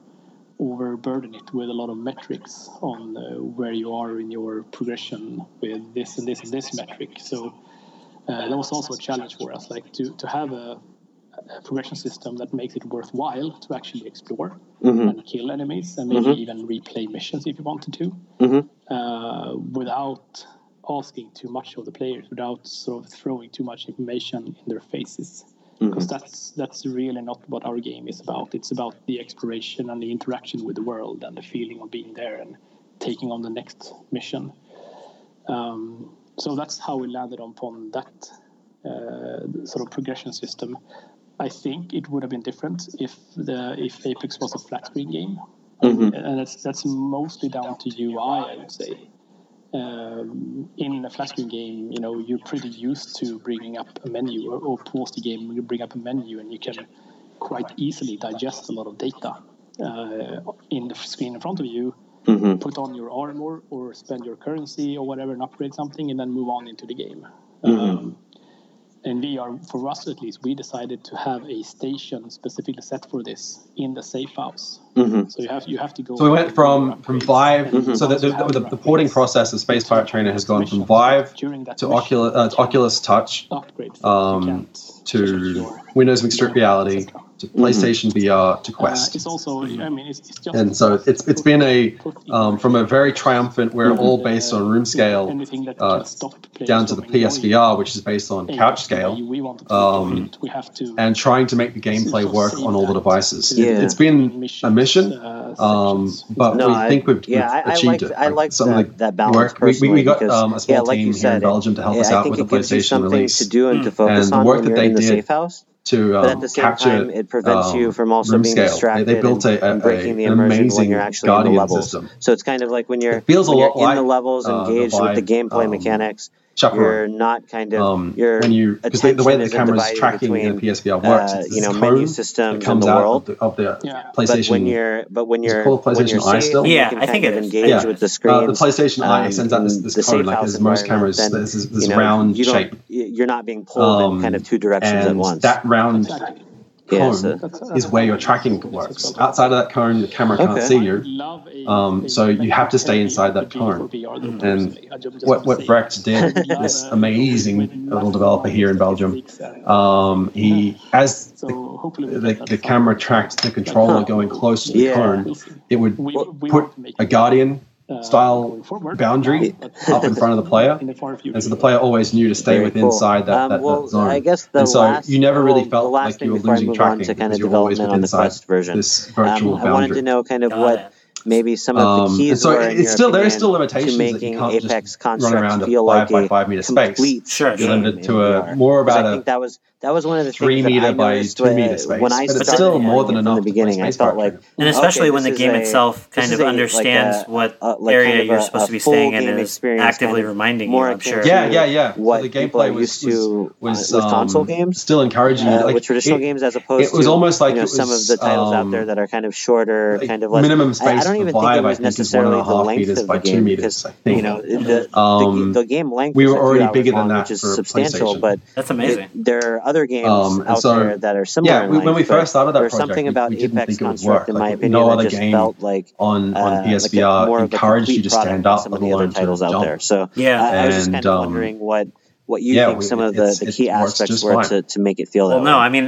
overburden it with a lot of metrics on where you are in your progression with this and this and this metric. So that was also a challenge for us, like to have a progression system that makes it worthwhile to actually explore mm-hmm. and kill enemies and maybe mm-hmm. even replay missions if you wanted to mm-hmm. Without asking too much of the players, without sort of throwing too much information in their faces, because mm-hmm. that's really not what our game is about. It's about the exploration and the interaction with the world and the feeling of being there and taking on the next mission. So that's how we landed upon that sort of progression system. I think it would have been different if Apex was a flat screen game, mm-hmm. and that's mostly down to UI, I would say. In a flat screen game, you're pretty used to bringing up a menu or pause the game when you bring up a menu, and you can quite easily digest a lot of data in the screen in front of you. Mm-hmm. Put on your armor or spend your currency or whatever and upgrade something, and then move on into the game. Mm-hmm. And for us at least, we decided to have a station specifically set for this in the safe house. Mm-hmm. So you have to go. So we went from Vive. Mm-hmm. So the porting process of Space Pirate Trainer has gone from Vive to Oculus Touch, to Windows Mixed Reality, to PlayStation VR, to Quest. It's also, it's just. And so it's been a from a very triumphant, we're all based on room scale, down to the PSVR, which is based on couch scale, and trying to make the gameplay work on all the devices. Yeah. It's been a mission, but we think we've achieved it. I like that balance personally. We got a small team here in Belgium to help us out with the PlayStation release, to do and to focus on the work that they did. To but at the same capture, time, it prevents you from also being scale. Distracted they built and breaking the immersion when you're actually Guardian in the levels. System. So it's kind of like when you're in the levels, engaged with the gameplay mechanics, you're not kind of your attention the way the camera's tracking in PSVR works, it's menu systems in the world of the PlayStation. But when you're Eye still, I think it engage with the screen. The PlayStation Eye sends out this code like as most cameras. There's this round shape. You're not being pulled in kind of two directions at once. Round cone is where your tracking works. Outside of that cone, the camera can't see you. So you have to stay inside that cone. And what Brecht did, this amazing little developer here in Belgium, as the camera tracked the controller going close to the cone, it would put a guardian style boundary up in front of the player, and so the player always knew to stay inside that zone. I guess the and so last, you never really felt like you were losing tracking because you were always within this virtual boundary. I wanted to know kind of what maybe some of the keys were in your there are still limitations to making that you can't Apex Construct run around feel like 5 by 5 meter space. Sure, you're limited to a more about a that was one of the 3 meter by 2 meter space. When I started, but it's still more than enough. In the beginning, I felt like, and especially when the game itself kind of understands what area you're supposed to be staying in and is actively reminding you. I'm sure. Yeah. So the gameplay was with console games, still encouraging you with traditional games as opposed to some of the titles out there that are kind of shorter, kind of less minimum space. I don't even think it was necessarily the length of the game because the game length we were already bigger than that, which is substantial. But that's amazing. There are other games out there that are similar. Yeah, when we first started that project, something about we Apex Construct, in my opinion, no other game felt like on PSVR like encouraged you to stand up. Some of the other titles out there. So I was just kind of wondering what you think some of the key aspects were to make it feel that way. Well, no, I mean,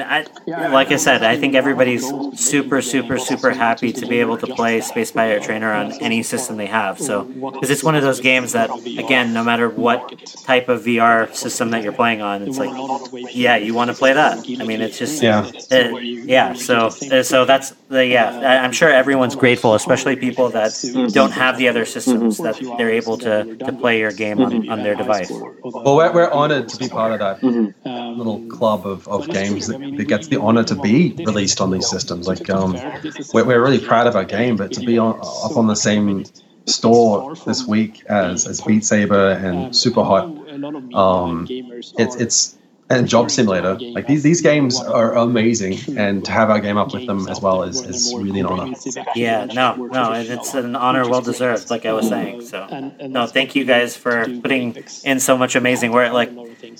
like I said, I think everybody's super, super, super happy to be able to play Space Pirate Trainer on any system they have. So, because it's one of those games that, again, no matter what type of VR system that you're playing on, it's like, you want to play that. I mean, it's just, so that's the, I'm sure everyone's grateful, especially people that don't have the other systems that they're able to play your game on their device. Well, we're honored to be part of that little club of games that gets the honor to be released on these systems. Like, we're really proud of our game, but to be up on the same store this week as Beat Saber and Super Hot, it's and Job Simulator. Like these games are amazing, and to have our game up with them as well is really an honor. Yeah, no, and it's an honor well deserved, like I was saying. So, no, thank you guys for putting in so much amazing work. Like,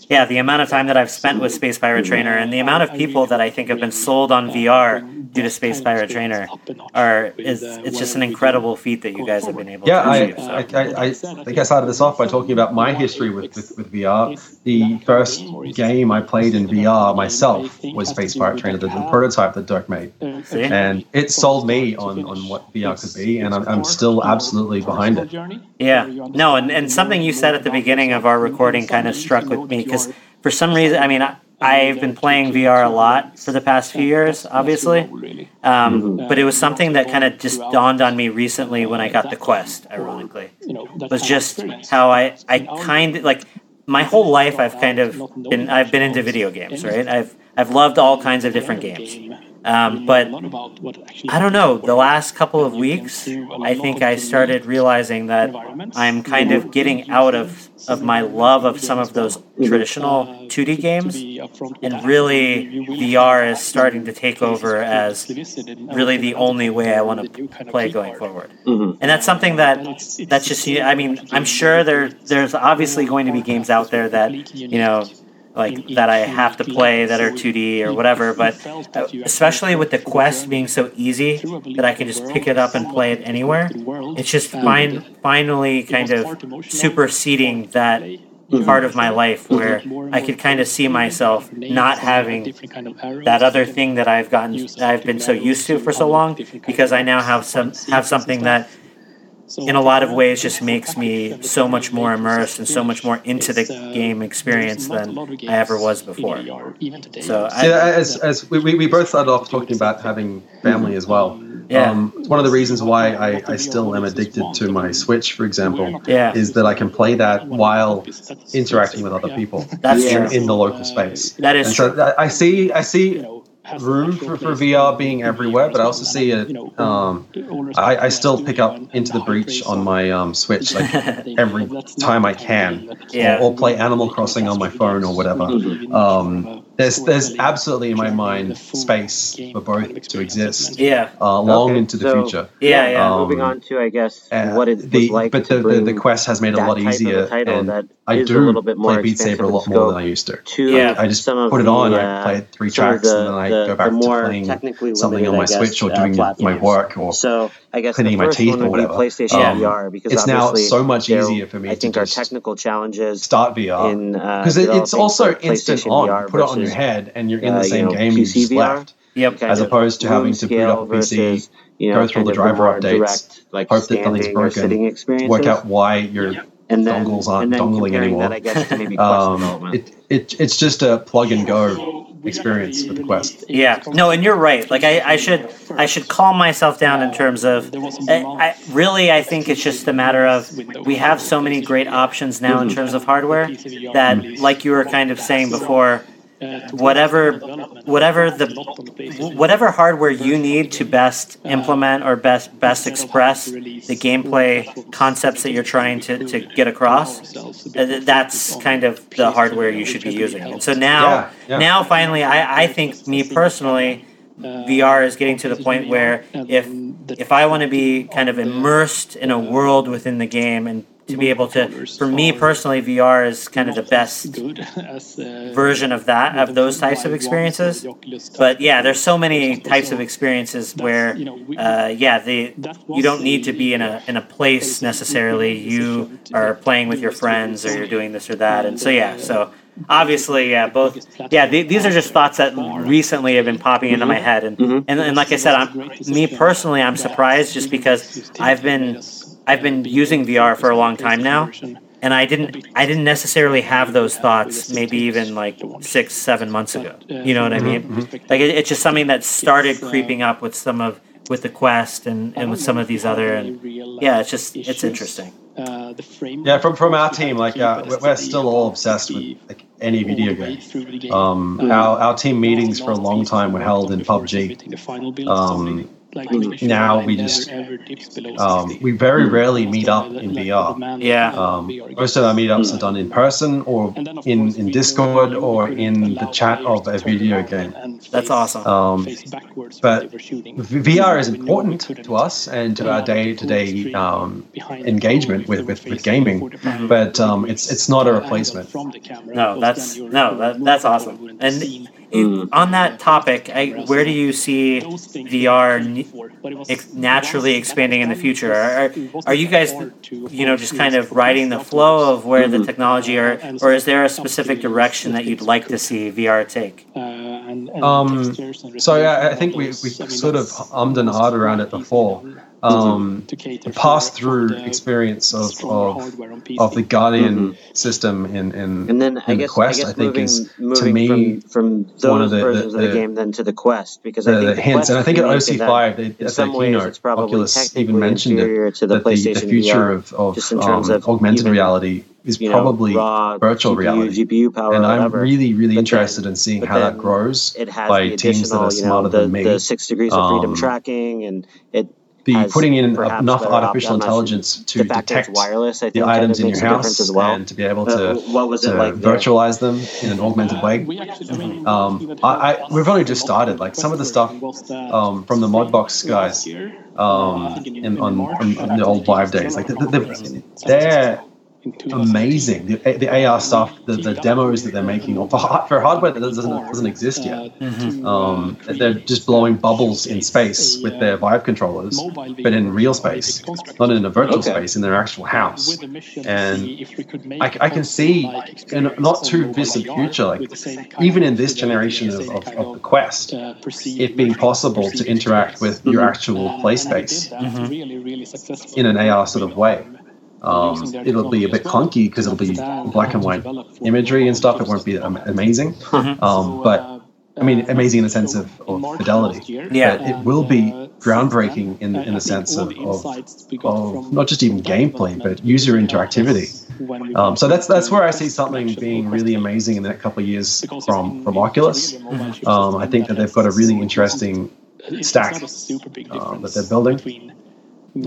the amount of time that I've spent with Space Pirate Trainer and the amount of people that I think have been sold on VR due to Space Pirate Trainer it's just an incredible feat that you guys have been able to achieve. I think I started this off by talking about my history with VR. The first game I played in VR myself was Space Pirate Trainer, the prototype that Dirk made. And it sold me on what VR could be, and I'm still absolutely behind it. Yeah. No, and something you said at the beginning of our recording kind of struck with me, because for some reason, I mean, I've been playing VR a lot for the past few years, obviously. But it was something that kind of just dawned on me recently when I got the Quest, ironically. It was just how I kind of, like, my whole life I've been into video games, right? I've loved all kinds of different games. But I don't know, the last couple of weeks, I think I started realizing that I'm kind of getting out of my love of some of those traditional 2D games, and really VR is starting to take over as really the only way I want to play going forward. And that's something that's just, I mean, I'm sure there's obviously going to be games out there that, like that I have to play that are 2D or whatever, but especially with the Quest being so easy that I can just pick it up and play it anywhere, it's just finally kind of superseding that part of my life where I could kind of see myself not having that other thing that I've been so used to for so long, because I now have something that in a lot of ways just makes me so much more immersed and so much more into the game experience than I ever was before. So as we both started off talking about having family as well. It's one of the reasons why I still am addicted to my Switch, for example, is that I can play that while interacting with other people in the local space. That is true. So I see room for VR being everywhere, but I also see it. I still pick up Into the Breach on my Switch like every time I can, or play Animal Crossing on my phone or whatever. There's absolutely in my mind space for both to exist long into the future. Moving on to, I guess, what it was like. But the Quest has made it a lot easier, and I do play Beat Saber a lot more than I used to. I just put it on, I play three tracks, and then I go back to playing something on my Switch or doing my work or cleaning my teeth or whatever. PlayStation VR, because it's now so much easier for me to just start VR. Because it's also instant on, put it on your head and you're in the same game you just left. Yep. As opposed to having to boot up a PC, go through all the driver updates, hope that nothing's broken, work out why your dongles aren't dongling anymore. That, I guess, to maybe it's just a plug and go experience with the Quest. Yeah, no, and you're right. Like I should calm myself down in terms of. I think it's just a matter of we have so many great options now in terms of hardware that, like you were kind of saying before. Whatever hardware you need to best implement or best express the gameplay concepts that you're trying to get across, that's kind of the hardware you should be using. And so now finally, I think, me personally, VR is getting to the point where if I want to be kind of immersed in a world within the game and to be able to, for me personally, VR is kind of the best version of that, of those types of experiences. But yeah, there's so many types of experiences where, you don't need to be in a place necessarily. You are playing with your friends, or you're doing this or that, and so. Obviously, these are just thoughts that recently have been popping into my head, and like I said, I'm surprised just because I've been using VR for a long time now, and I didn't necessarily have those thoughts maybe even like 6-7 months ago. You know what I mean? Like it's just something that started creeping up with with the Quest and with some of these other, and it's just interesting. From our team, we're still all obsessed with any video game. Our team meetings for a long time were held in PUBG. Now we just we very rarely meet up in VR. Most of our meetups are done in person or in Discord or in the chat of a video game. That's awesome. But VR is important to us and to our day-to-day engagement with gaming. But it's not a replacement. That's awesome. And on that topic, where do you see VR naturally expanding in the future? Are you guys, just kind of riding the flow of where the technology, or is there a specific direction that you'd like to see VR take? I think we sort of ummed and ahed around it before. The pass-through experience of the Guardian system in Quest, I think, is to me from one of the game then to the Quest, because I think the hints, and I think at OC5 at their keynote, Oculus even mentioned it, that the future of augmented reality is probably virtual reality, GPU power, and I'm really interested in seeing how that grows by teams that are smarter than me. The 6 degrees of freedom tracking and it. Be putting in enough artificial intelligence to detect wireless, I think, the items in your house as well, and to be able to virtualize them in an augmented way. We've only just started. Like some of the stuff from the Modbox guys on the old Vive days, like they're amazing. The AR stuff, the demos that they're making for hardware that doesn't exist yet. They're just blowing bubbles in space with their Vive controllers, but in real space, not in a virtual space, in their actual house. And I can see in a not too distant future, even in this generation of the Quest, it being possible to interact with your actual play space in an AR sort of way. It'll be a bit clunky because it'll be black and white imagery and stuff. It won't be amazing, but I mean amazing in the sense of fidelity. Yeah, but it will be groundbreaking in the sense of not just even gameplay, but user interactivity. So that's where I see something being really amazing in the next couple of years from Oculus. I think that they've got a really interesting stack that they're building.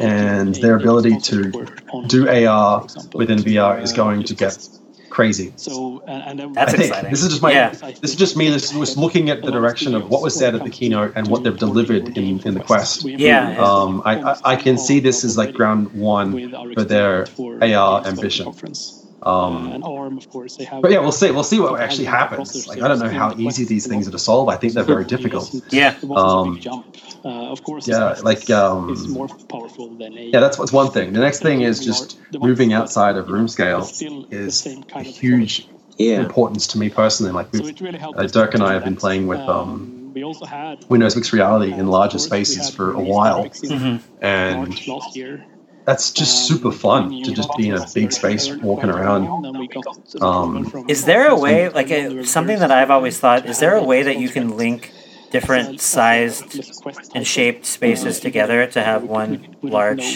And their ability to do AR within VR is going to get crazy. So and that's exciting. This is just my this is just me was looking at the direction of what was said at the keynote and what they've delivered in the Quest. Yeah. I can see this as like ground one for their AR ambition. And ARM, of course, they have. But yeah, we'll see what actually happens. Like, I don't know how easy these things are to solve. I think they're very difficult. Yeah. Of course. Yeah, like it's more powerful than a. Yeah, that's one thing. The next thing is just moving outside of room scale is a huge importance to me personally. Like Dirk and I have been playing with we also had Windows Mixed Reality in larger spaces for a while, and that's just super fun to just be in a big space walking around. Is there a way, like something that I've always thought, is there a way that you can link different sized and shaped spaces together to have one large?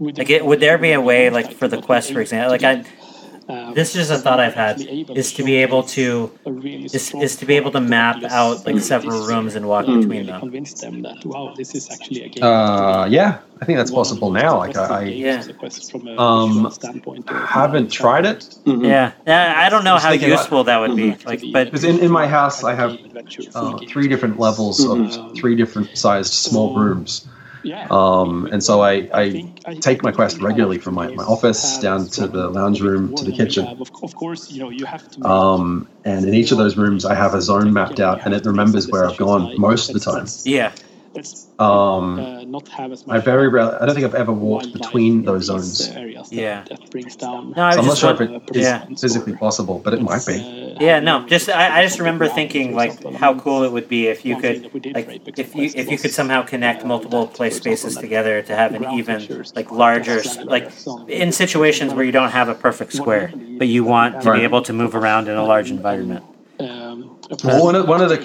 Like, would there be a way, like for the Quest, for example? Like, this is a thought I've had: is to be able to map out like several rooms and walk between them. Yeah, I think that's possible now. Like I haven't tried it. Mm-hmm. Yeah, I don't know how useful that would be. Like, because in my house I have three different levels of three different sized small rooms. Yeah. And so I take my Quest regularly from my office down to the lounge room to the kitchen. Of course, you have to. And in each of those rooms, I have a zone mapped out, and it remembers where I've gone most of the time. Yeah. I don't think I've ever walked between those zones. Yeah. So I'm not sure if it is physically possible, but it might be. Yeah, no. Just I just remember thinking like how cool it would be if you could like if you could somehow connect multiple play spaces together to have an even like larger like in situations where you don't have a perfect square, but you want to be able to move around in a large environment. Well, one of the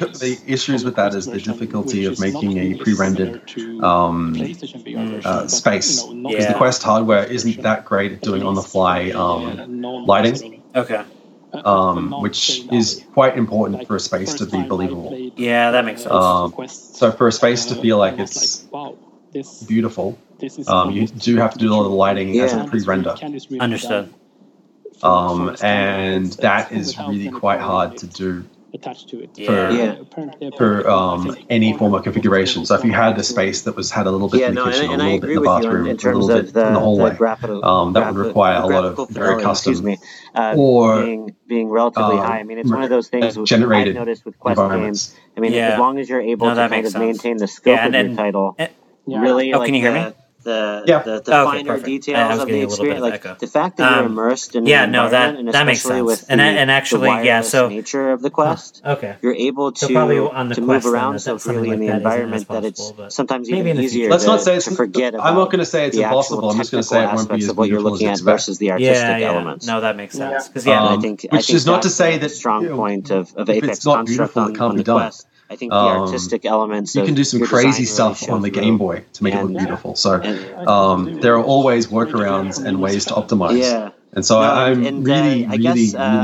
issues with that is the difficulty of making a pre-rendered space, because the Quest hardware isn't that great at doing on-the-fly lighting. Okay. Which is quite important for a space to be believable. Yeah, that makes sense. So for a space to feel like it's beautiful, you do have to do a lot of lighting as a pre-render. Understood. And that is really quite hard to do. Attached to it for any form of configuration. So if you had a space that was a little bit in the kitchen, a little bit in the bathroom, a little bit in the hallway, that would require a lot of very custom or being relatively high. I mean, it's one of those things I've noticed with Quest games. I mean, as long as you're able to kind of maintain the scope of your title, really. Can you hear me? The finer details of the experience, like the fact that you're immersed in an environment, and especially with the wireless nature of the Quest, you're able to move around so freely in the environment that it's sometimes even easier to forget about. I'm not going to say it's impossible. I'm just going to say it won't be as what you're looking at versus the artistic elements. No, that makes sense. Which is not to say that strong point of Apex Construct on the Quest. I think the artistic elements. You can do some crazy stuff really on the Game Boy to make it look beautiful. So there are always workarounds and ways to optimize. Yeah. And so I'm really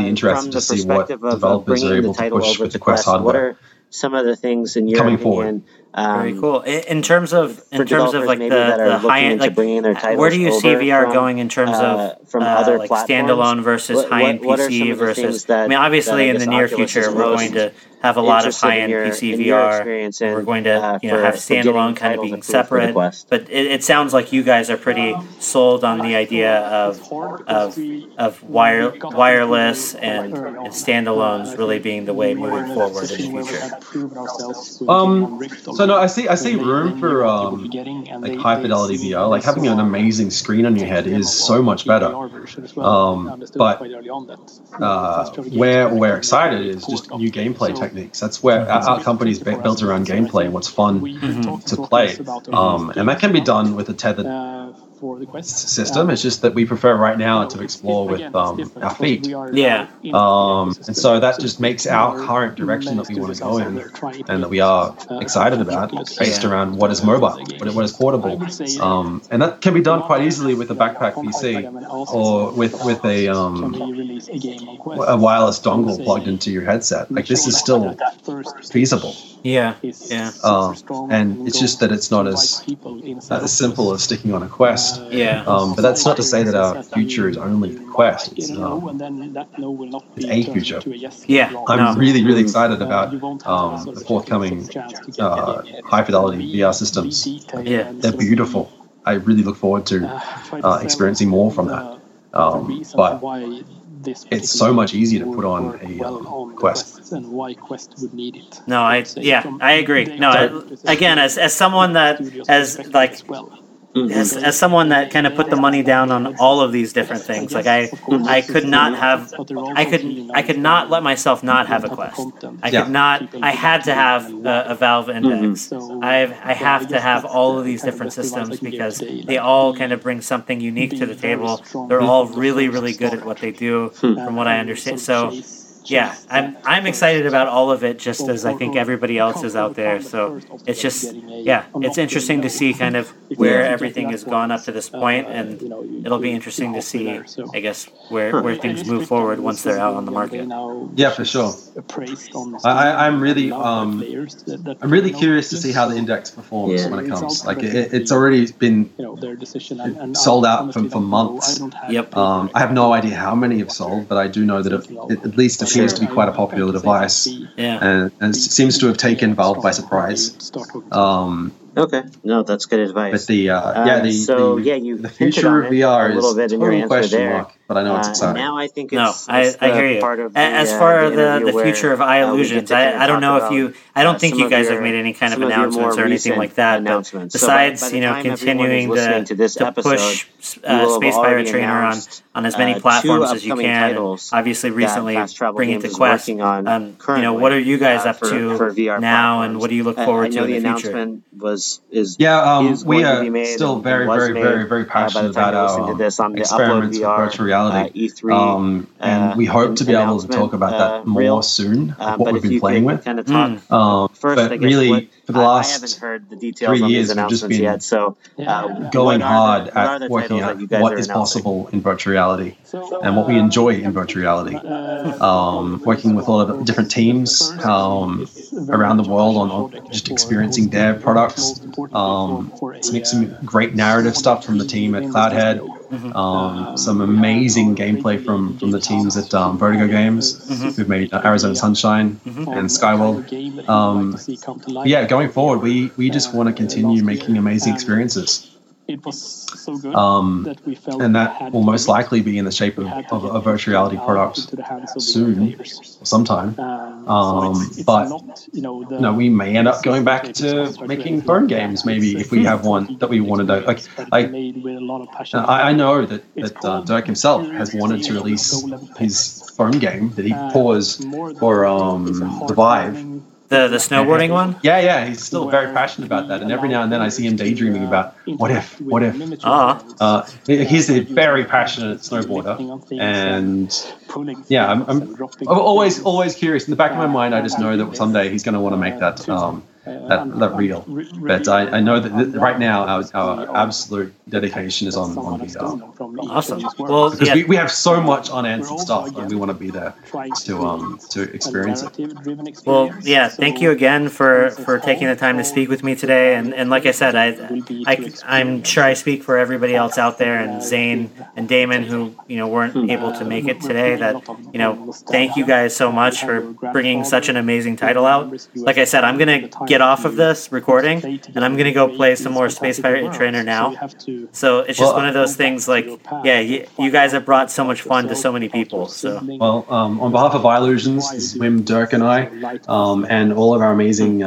interested to see what developers are able to push with the Quest hardware. What are some of the things in your coming forward? Very cool. In terms of like the high end, like where do you see VR going in terms of from other like standalone versus high end PC versus? I mean, obviously in the near future we're going to have a lot of high end PC VR. We're going to have standalone kind of being separate. But it sounds like you guys are pretty sold on the idea of wireless and standalones really being the way moving forward in the future. So no, I see room for like high fidelity VR. Like having an amazing screen on your head is so much better. But where we're excited is just new gameplay techniques. That's where our company's built around gameplay and what's fun to play. And that can be done with a tethered system. It's just that we prefer right now to explore with our feet. Yeah. And so that just makes our current direction that we want to go in and that we are excited about based around what is mobile, what is portable. And that can be done quite easily with a backpack PC or with a wireless dongle plugged into your headset. Like this is still feasible. Yeah, yeah. And it's just that it's not as simple as sticking on a Quest. Yeah. But that's not to say that our future is only the Quest. It's a future. Yeah. I'm really, really excited about the forthcoming high-fidelity VR systems. Yeah. They're beautiful. I really look forward to experiencing more from that. But it's so much easier to put on a Quest. And why Quest would need it. No, I agree. No, again, as someone that as someone that kind of put the money down on all of these different things, like I could not let myself not have a Quest. I had to have a Valve Index. I have to have all of these different systems because they all kind of bring something unique to the table. They're all really, really good at what they do, from what I understand. So. Yeah, I'm excited about all of it, just as I think everybody else is out there. So it's just, it's interesting to see kind of where everything has gone up to this point, and it'll be interesting to see, I guess, where things move forward once they're out on the market. Yeah, for sure. I'm really curious to see how the Index performs when it comes. Like it's already been sold out for months. Yep. I have no idea how many have sold, but I do know that it at least appears to be quite a popular device, and seems to have taken Valve by surprise. Okay, no, that's good advice. But the future of VR is a total question mark, but I know it's exciting. Now I think I hear you. As far as the future of Eye Illusions, I don't know if you, I don't think you guys have made any kind of announcements or anything like that. But besides, continuing to push Space Pirate Trainer on as many platforms as you can, obviously recently bring it to Quest. What are you guys up to now, and what do you look forward to in the future? We are still very, very, very, very passionate about our experiments with virtual reality. E3, and we hope to be able to talk about that more soon, what we've been playing with. But really, for the last 3 years, we've just been going hard at working out what is possible in virtual reality and what we enjoy in virtual reality. Working with a lot of different teams around the world on just experiencing their products. Some great narrative stuff from the team at Cloudhead. Some amazing gameplay from the teams at Vertigo Games. We've made Arizona Sunshine and Skyworld. Going forward, we just want to continue making amazing experiences. It was so good that we felt, and that will most likely be in the shape of a virtual reality product soon, sometime. We may end up going back to making phone games, maybe, if we have one that we want to do. I know that Dirk himself has wanted to release his phone game that he paused for the Vive. The snowboarding one? Yeah, he's still very passionate about that, and every now and then I see him daydreaming about what if. He's a very passionate snowboarder, and I'm always curious. In the back of my mind, I just know that someday he's going to want to make that real. But I know that right now our absolute dedication is on VR. Awesome. Well, because we have so much unanswered stuff, and we want to be there to experience it. Well, yeah. Thank you again for taking the time to speak with me today. And like I said, I'm sure I speak for everybody else out there, and Zane and Damon, who weren't able to make it today. That thank you guys so much for bringing such an amazing title out. Like I said, I'm gonna get off of this recording, and I'm going to go play some more Space Pirate Trainer now. So it's just one of those things you guys have brought so much fun to so many people. So. Well, on behalf of iLusions, this is Wim, Dirk, and I, and all of our amazing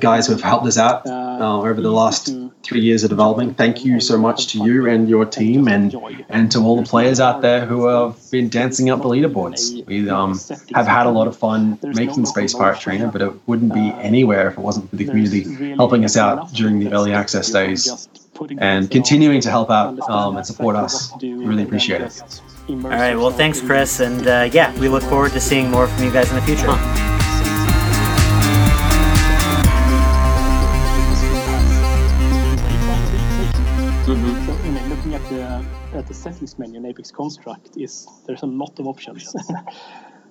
guys who have helped us out over the last 3 years of development. Thank you so much to you and your team, and to all the players out there who have been dancing up the leaderboards. We have had a lot of fun making Space Pirate Trainer, but it wouldn't be anywhere if it wasn't for the community helping us out during the early access days and continuing to help out and support us. We really appreciate it. All right, well, thanks, Chris, and we look forward to seeing more from you guys in the future. At the settings menu in Apex Construct, there's a lot of options,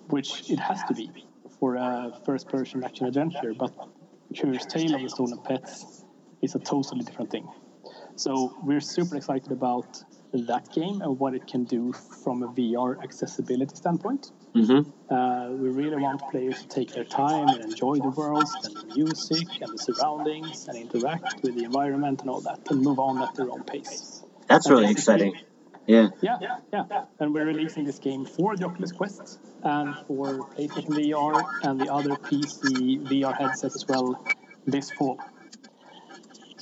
which it has to be. for a first-person action adventure, but Curious Tale of the Stolen Pets is a totally different thing. So we're super excited about that game and what it can do from a VR accessibility standpoint. Mm-hmm. We really want players to take their time and enjoy the worlds and the music and the surroundings and interact with the environment and all that and move on at their own pace. That's really exciting. Yeah. Yeah. And we're releasing this game for the Oculus Quest and for PlayStation VR and the other PC VR headsets as well this fall.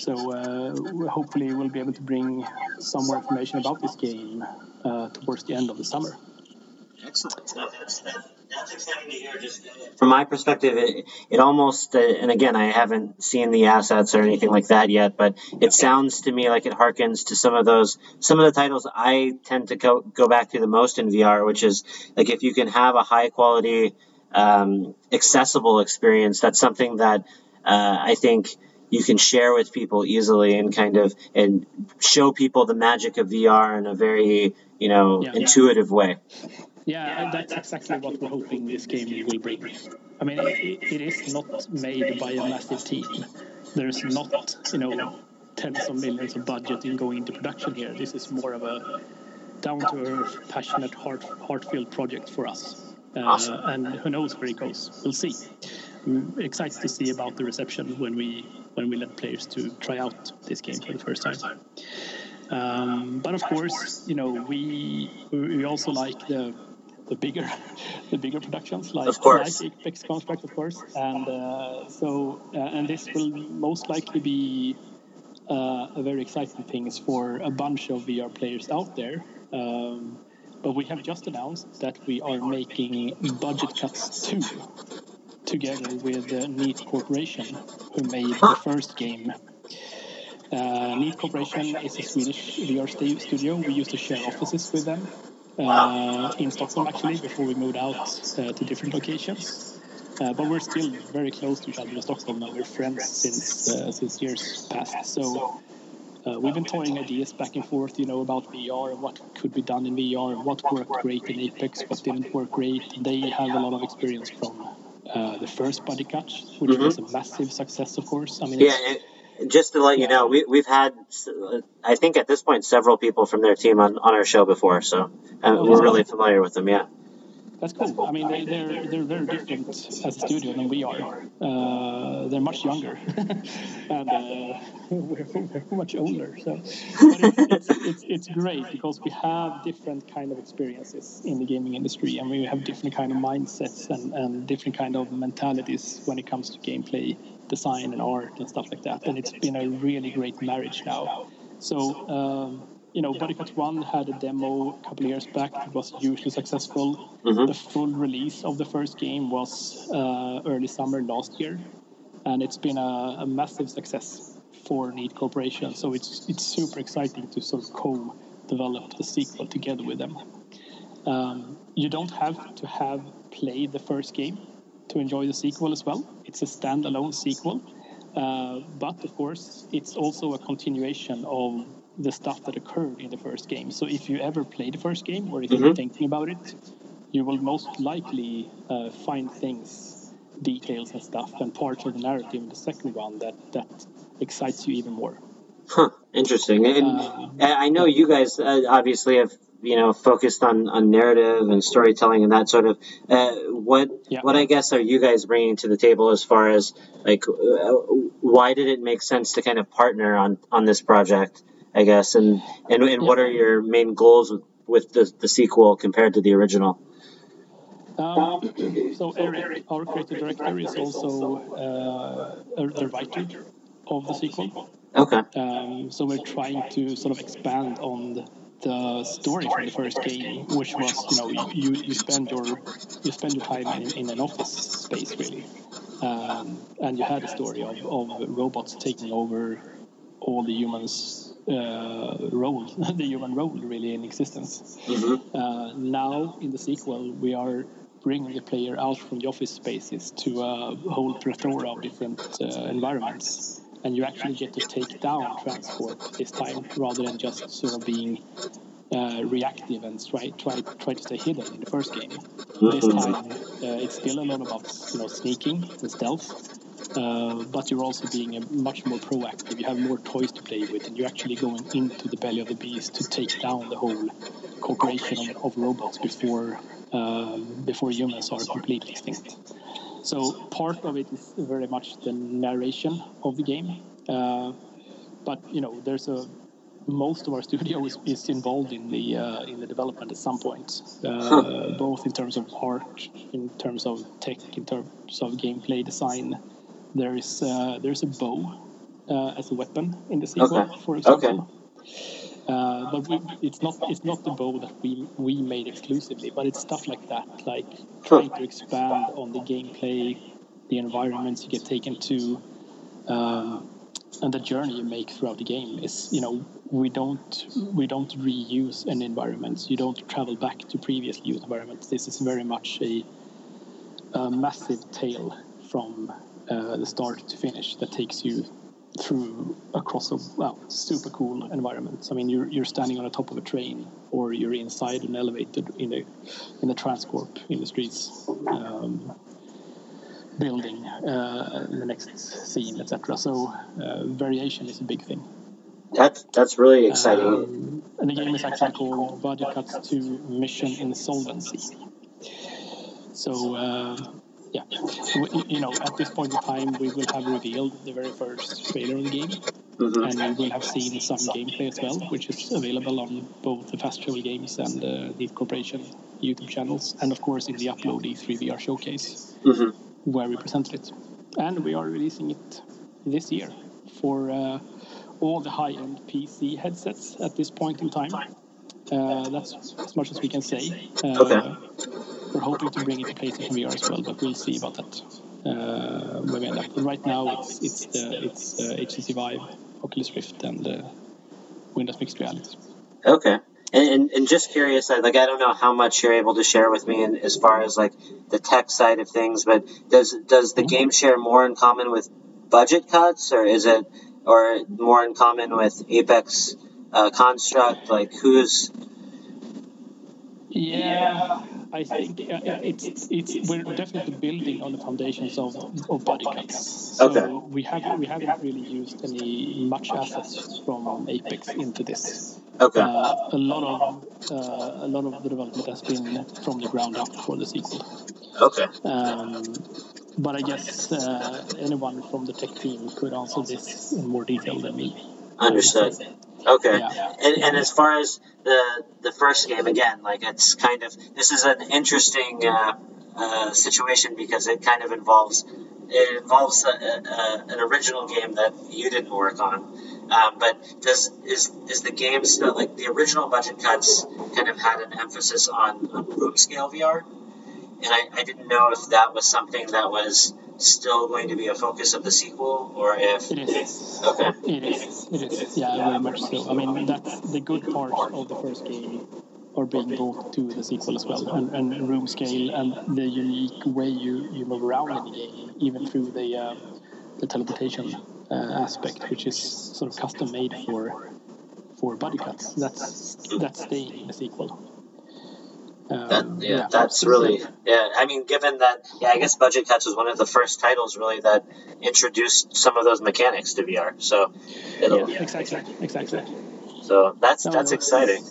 So hopefully we'll be able to bring some more information about this game towards the end of the summer. Excellent. That's exciting to hear. Just from my perspective, it almost, and again, I haven't seen the assets or anything like that yet, but it sounds to me like it harkens to some of the titles I tend to go back to the most in VR, which is like if you can have a high quality, accessible experience, that's something that I think you can share with people easily and and show people the magic of VR in a very, intuitive way. Yeah, that's exactly what we're hoping this game will bring. I mean, it is not made by a massive team. There's not, tens of millions of budget in going into production here. This is more of a down-to-earth, passionate, heartfelt project for us. Awesome. And who knows where it goes? We'll see. I'm excited to see about the reception when we let players to try out this game for the first time. But of course, we also like the bigger productions like Apex Construct, of course, and this will most likely be a very exciting things for a bunch of VR players out there. But we have just announced that we are making Budget Cuts 2 together with Neat Corporation, who made the first game. Neat Corporation is a Swedish VR studio. We used to share offices with them in Stockholm, actually, before we moved out to different locations. But we're still very close to each other in Stockholm, and we're friends since years past. So we've been toying ideas back and forth, about VR and what could be done in VR, and what worked great in Apex, what didn't work great. They have a lot of experience from the first Budget Cuts, which was a massive success, of course. I mean, just to let you know, we've had, I think at this point, several people from their team on our show before, so we're really familiar with them, yeah. That's cool. I mean, they're very different as a studio than we are. They're much younger, and we're much older. So, but it's great because we have different kind of experiences in the gaming industry, and we have different kind of mindsets and different kind of mentalities when it comes to gameplay design and art and stuff like that. And it's been a really great marriage now. So. Budget Cuts 1 had a demo a couple of years back that was hugely successful. Mm-hmm. The full release of the first game was early summer last year, and it's been a massive success for Neat Corporation. So it's super exciting to sort of co-develop the sequel together with them. You don't have to have played the first game to enjoy the sequel as well. It's a standalone sequel, but of course it's also a continuation of the stuff that occurred in the first game. So if you ever play the first game, or if you're thinking about it, you will most likely find things, details and stuff, and parts of the narrative in the second one that excites you even more. Huh, interesting. And I know you guys obviously have focused on narrative and storytelling and that sort of what I guess are you guys bringing to the table as far as like why did it make sense to kind of partner on this project, I guess, and what are your main goals with the sequel compared to the original? So Eric, our creative director, is also the writer of the sequel. Okay. So we're trying to sort of expand on the story from the first game, which was you spend your time in an office space really, and you had a story of robots taking over all the humans. The human role really in existence. Mm-hmm. Now in the sequel we are bringing the player out from the office spaces to a whole plethora of different environments, and you actually get to take down transport this time rather than just sort of being reactive and try to stay hidden in the first game. This time it's still a lot about, you know, sneaking, the stealth. But you're also being much more proactive. You have more toys to play with, and you're actually going into the belly of the beast to take down the whole corporation of robots before humans are completely extinct. So part of it is very much the narration of the game, but you know, most of our studio is involved in the development at some point, both in terms of art, in terms of tech, in terms of gameplay design. There's a bow as a weapon in the sequel, for example. But it's not the bow that we made exclusively, but it's stuff like that, like trying to expand on the gameplay, the environments you get taken to, and the journey you make throughout the game is, you know, we don't reuse an environment. You don't travel back to previously used environments. This is very much a massive tale from the start to finish that takes you through across a super cool environment. I mean, you're standing on the top of a train, or you're inside an elevator in the Transcorp Industries building in the next scene, etc. So variation is a big thing. That's really exciting. And the game is actually called Budget Cuts to Mission Insolvency. So. Yeah, you know, at this point in time, we will have revealed the very first trailer of the game, and we will have seen some gameplay as well, which is available on both the Fast Travel Games and the Neat Corporation YouTube channels, and of course in the Upload E3 VR showcase, where we presented it. And we are releasing it this year for all the high-end PC headsets at this point in time. That's as much as we can say. We're hoping to bring it to PlayStation VR as well, but we'll see about that when we end up. Right now, it's HTC Vive, Oculus Rift, and Windows Mixed Reality. Okay, and just curious, like I don't know how much you're able to share with me, in, as far as like the tech side of things, but does the game share more in common with budget cuts, or is it more in common with Apex Construct? Like who's? Yeah. I think we're definitely building on the foundations of body cuts. So we haven't really used any much assets from Apex into this. Okay. A lot of the development has been from the ground up for the sequel. Okay. But I guess anyone from the tech team could answer this in more detail than me. Understood. Okay, yeah. And as far as the first game, again, like it's kind of, this is an interesting situation because it kind of involves an original game that you didn't work on. But is the game still, like the original budget cuts kind of had an emphasis on room scale VR? And I didn't know if that was something that was still going to be a focus of the sequel, or if it is. Yeah, very much so. I mean, that's the good part of the first game are being brought to the sequel as well, and room scale and the unique way you move around in the game, even through the teleportation aspect, which is sort of custom made for buddy cuts. That's staying in the sequel. That's really, I mean, given that, I guess Budget Cuts was one of the first titles really that introduced some of those mechanics to VR. So, exactly. So that's exciting.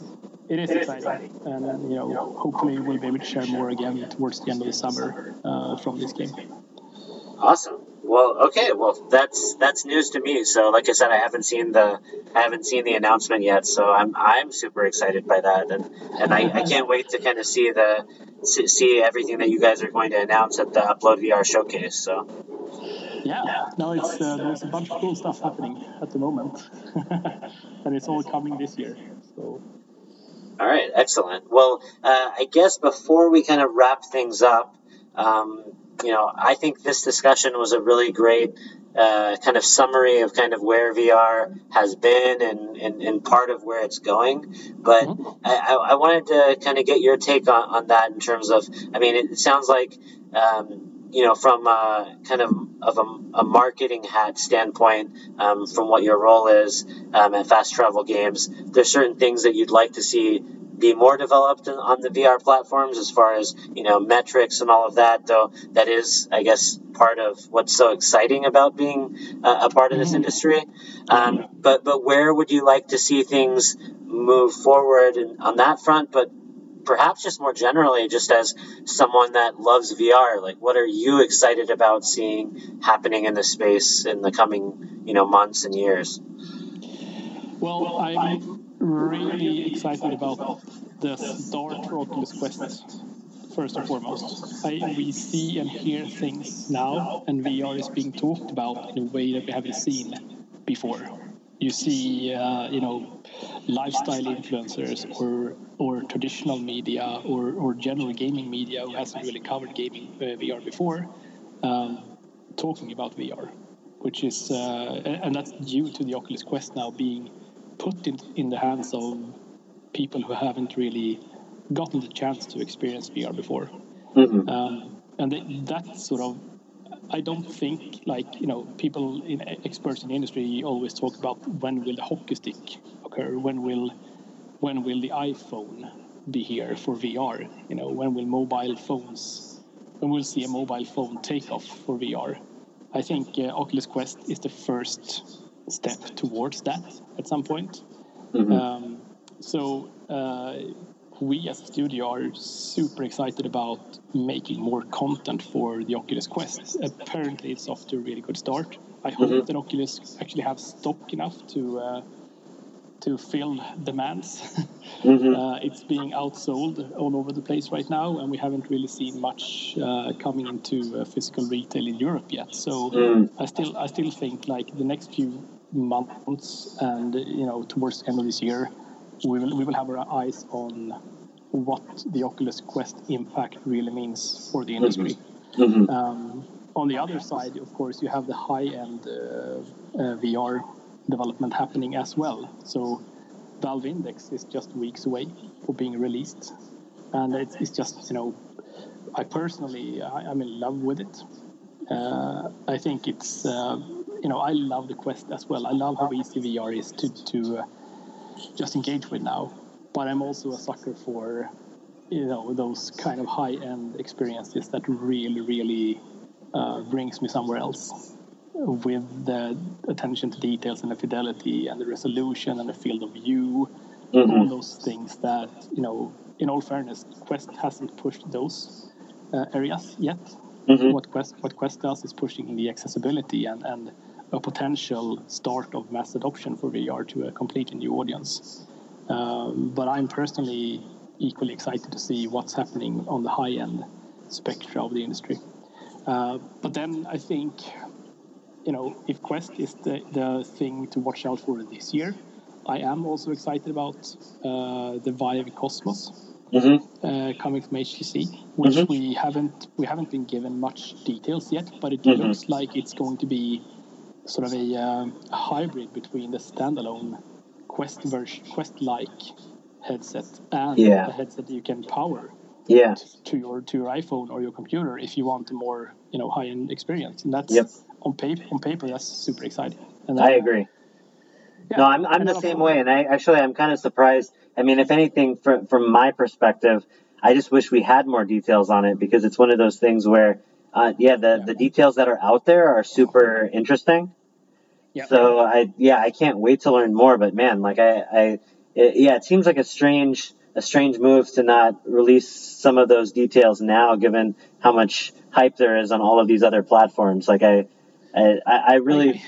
It is exciting. And, you know, hopefully we'll be able to share more again towards the end of the summer from this game. Awesome. Well, okay. Well, that's news to me. So, like I said, I haven't seen the announcement yet. So I'm super excited by that, and I can't wait to kind of see everything that you guys are going to announce at the Upload VR showcase. So. Yeah. No, there's a bunch of cool stuff happening at the moment, and it's all coming this year. So. All right. Excellent. Well, I guess before we kind of wrap things up. You know, I think this discussion was a really great kind of summary of kind of where VR has been and part of where it's going. But I wanted to kind of get your take on that in terms of, I mean, it sounds like, you know, from kind of a marketing hat standpoint, from what your role is at Fast Travel Games, there's certain things that you'd like to see be more developed on the VR platforms as far as, you know, metrics and all of that, though that is, I guess, part of what's so exciting about being a part of this industry. But where would you like to see things move forward on that front, but perhaps just more generally, just as someone that loves VR, like what are you excited about seeing happening in the space in the coming, you know, months and years? Well, I'm really excited about the start for Oculus Quest, first and foremost. We see and hear things now, and VR is being talked about in a way that we haven't seen before. You see, you know, lifestyle influencers or traditional media or general gaming media who hasn't really covered gaming VR before, talking about VR, which is, and that's due to the Oculus Quest now being put in the hands of people who haven't really gotten the chance to experience VR before. Mm-hmm. That sort of, I don't think, like, you know, people, experts in the industry always talk about when will the hockey stick occur, when will the iPhone be here for VR, you know, when we'll see a mobile phone take off for VR. I think Oculus Quest is the first step towards that at some point. Mm-hmm. We as a studio are super excited about making more content for the Oculus Quest. Apparently, it's off to a really good start. I hope that Oculus actually have stock enough to fill demands. It's being outsold all over the place right now, and we haven't really seen much coming into physical retail in Europe yet. So I still think, like, the next few months and, you know, towards the end of this year, we will have our eyes on what the Oculus Quest impact really means for the industry. Mm-hmm. On the other side, of course, you have the high-end VR development happening as well. So Valve Index is just weeks away for being released. And it's just, you know, I'm in love with it. I think it's, you know, I love the Quest as well. I love how easy VR is to just engage with now, but I'm also a sucker for, you know, those kind of high-end experiences that really brings me somewhere else, with the attention to details and the fidelity and the resolution and the field of view, all those things that, you know, in all fairness, Quest hasn't pushed those areas yet. What Quest does is pushing the accessibility and a potential start of mass adoption for VR to a completely new audience. But I'm personally equally excited to see what's happening on the high-end spectra of the industry. But then I think, you know, if Quest is the thing to watch out for this year, I am also excited about the Vive Cosmos coming from HTC, which we haven't been given much details yet, but it looks like it's going to be sort of a hybrid between the standalone Quest-like headset and the headset that you can power to your iPhone or your computer if you want a more, you know, high-end experience. And that's on paper that's super exciting. And I agree. Yeah, no, I'm the same way, and I'm kind of surprised. I mean, if anything, from my perspective, I just wish we had more details on it, because it's one of those things where the details that are out there are super interesting. Yep. So I can't wait to learn more, but man, like it seems like a strange move to not release some of those details now, given how much hype there is on all of these other platforms. Like I really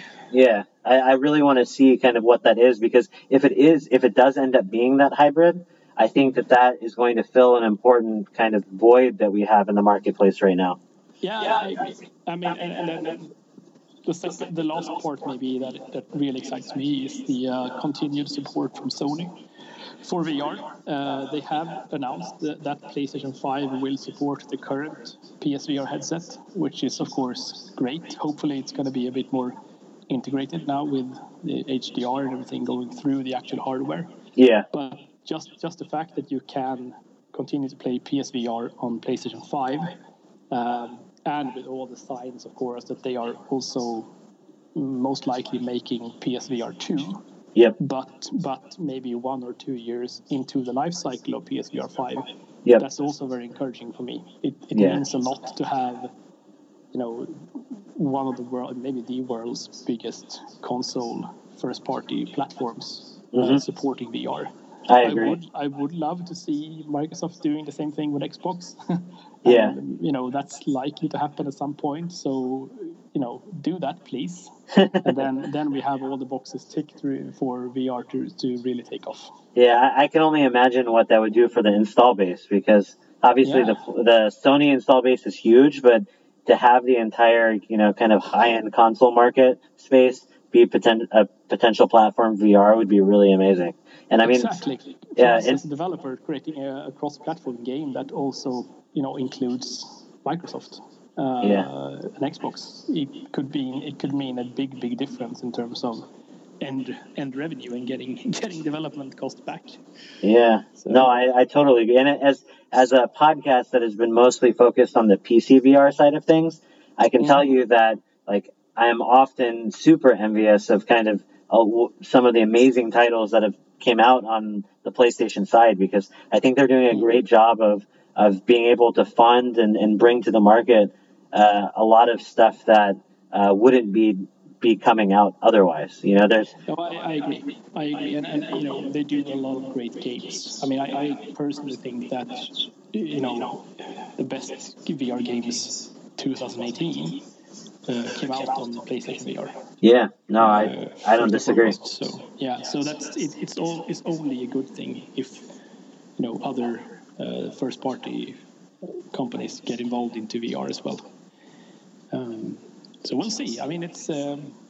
want to see kind of what that is, because if it does end up being that hybrid, I think that is going to fill an important kind of void that we have in the marketplace right now. Yeah, I agree. I mean, and the last part maybe that really excites me is the continued support from Sony for VR. They have announced that PlayStation 5 will support the current PSVR headset, which is, of course, great. Hopefully it's going to be a bit more integrated now with the HDR and everything going through the actual hardware. Yeah. But just the fact that you can continue to play PSVR on PlayStation 5, and with all the signs, of course, that they are also most likely making PSVR 2 Yep. But maybe 1 or 2 years into the life cycle of PSVR 5, yep. That's also very encouraging for me. It yeah. means a lot to have, you know, one of the world, maybe the world's biggest console first-party platforms mm-hmm. supporting VR. I agree. I would love to see Microsoft doing the same thing with Xbox. Yeah. You know, that's likely to happen at some point. So, you know, do that, please. And then we have all the boxes ticked through for VR to really take off. Yeah, I can only imagine what that would do for the install base, because obviously yeah. the Sony install base is huge, but to have the entire, you know, kind of high-end console market space be a potential platform VR would be really amazing. And I mean, exactly. Yeah, as a developer creating a cross-platform game that also, you know, includes Microsoft and Xbox, it could mean a big difference in terms of end revenue and getting development cost back. Yeah, so. No, I totally agree. And as a podcast that has been mostly focused on the PC VR side of things, I can tell you that, like, I am often super envious of kind of some of the amazing titles that have came out on the PlayStation side, because I think they're doing a great job of being able to fund and bring to the market a lot of stuff that wouldn't be coming out otherwise. You know, there's. No, I agree, and you know, they do a lot of great games. I mean, I personally think that, you know, the best VR games 2018. Came out on PlayStation VR. Yeah, no, I don't disagree. So yeah, so that's it's all. It's only a good thing if, you know, other first-party companies get involved into VR as well. So we'll see. I mean, it's.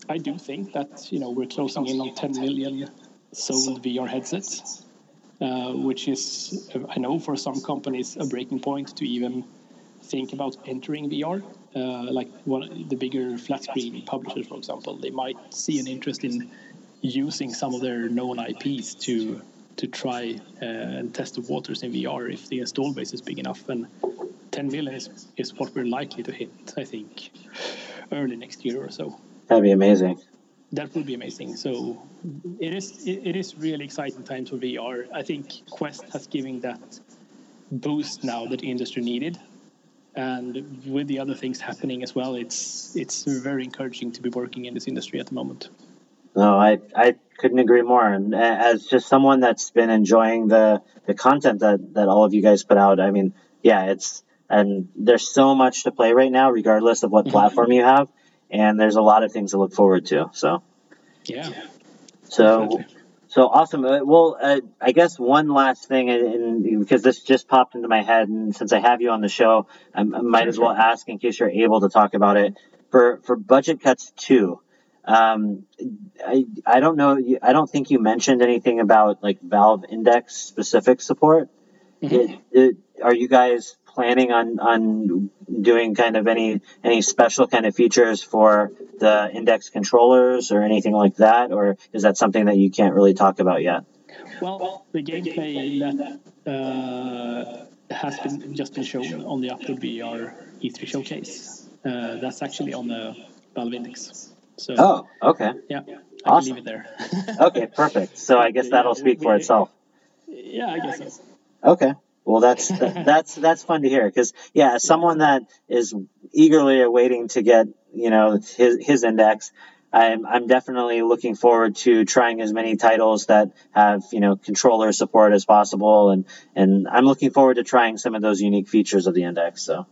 I do think that, you know, we're closing in on 10 million sold VR headsets, which is, I know, for some companies a breaking point to even think about entering VR. Like one of the bigger flat screen publishers, for example, they might see an interest in using some of their known IPs to try and test the waters in VR if the install base is big enough. And 10 million is what we're likely to hit, I think, early next year or so. That'd be amazing. That would be amazing. So it is really exciting times for VR. I think Quest has given that boost now that the industry needed. And with the other things happening as well, it's very encouraging to be working in this industry at the moment. No, I couldn't agree more. And as just someone that's been enjoying the content that all of you guys put out, I mean, yeah, and there's so much to play right now, regardless of what platform you have. And there's a lot of things to look forward to. So, yeah. So. Definitely. So awesome. Well, I guess one last thing, and because this just popped into my head, and since I have you on the show, I might as well ask in case you're able to talk about it. For Budget Cuts 2, I don't know. I don't think you mentioned anything about, like, Valve Index specific support. Mm-hmm. Are you guys planning on doing kind of any special kind of features for the Index controllers or anything like that, or is that something that you can't really talk about yet? Well, the gameplay that has been shown on the Upload VR E3 showcase, that's actually on the Valve Index. So, oh, okay. Yeah, awesome. I can leave it there. Okay, perfect. So I guess that'll speak for itself. Yeah, I guess so. Okay. Well, that's fun to hear, because yeah, as someone that is eagerly awaiting to get, you know, his Index, I'm definitely looking forward to trying as many titles that have, you know, controller support as possible, and I'm looking forward to trying some of those unique features of the Index. So.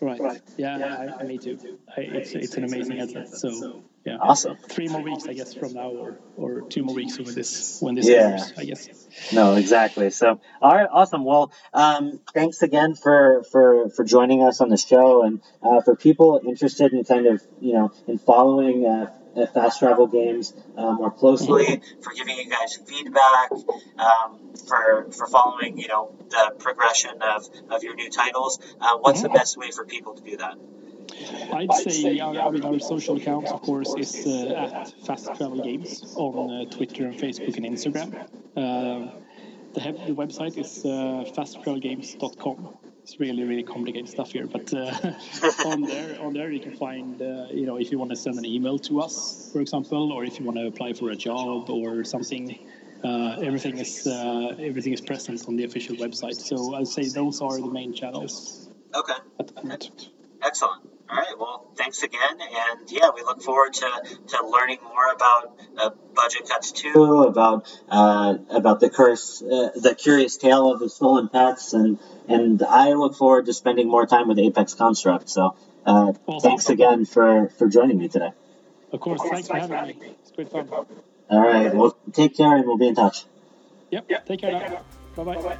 Right. Yeah, me too. It's an amazing headset. So yeah. Awesome. 3 more weeks, I guess, from now, or 2 more weeks when this airs, I guess. No, exactly. So all right, awesome. Well, thanks again for joining us on the show, and for people interested in kind of, you know, in following Fast Travel Games more closely, for giving you guys feedback, for following, you know, the progression of your new titles. What's the best way for people to do that? I'd say our social accounts, of course, is at Fast Travel Games on Twitter and Facebook and Instagram. The website is fasttravelgames.com. It's really complicated stuff here, but on there you can find if you want to send an email to us, for example, or if you want to apply for a job or something. Everything is present on the official website. So I'd say those are the main channels. Okay. Excellent. All right. Well, thanks again, and yeah, we look forward to learning more about budget cuts too, about the curse, the Curious Tale of the Stolen Pets, and I look forward to spending more time with Apex Construct. So thanks again for joining me today. Of course. Thanks for having me. It's great fun. All right. Well, take care, and we'll be in touch. Yep. Take care. Bye bye.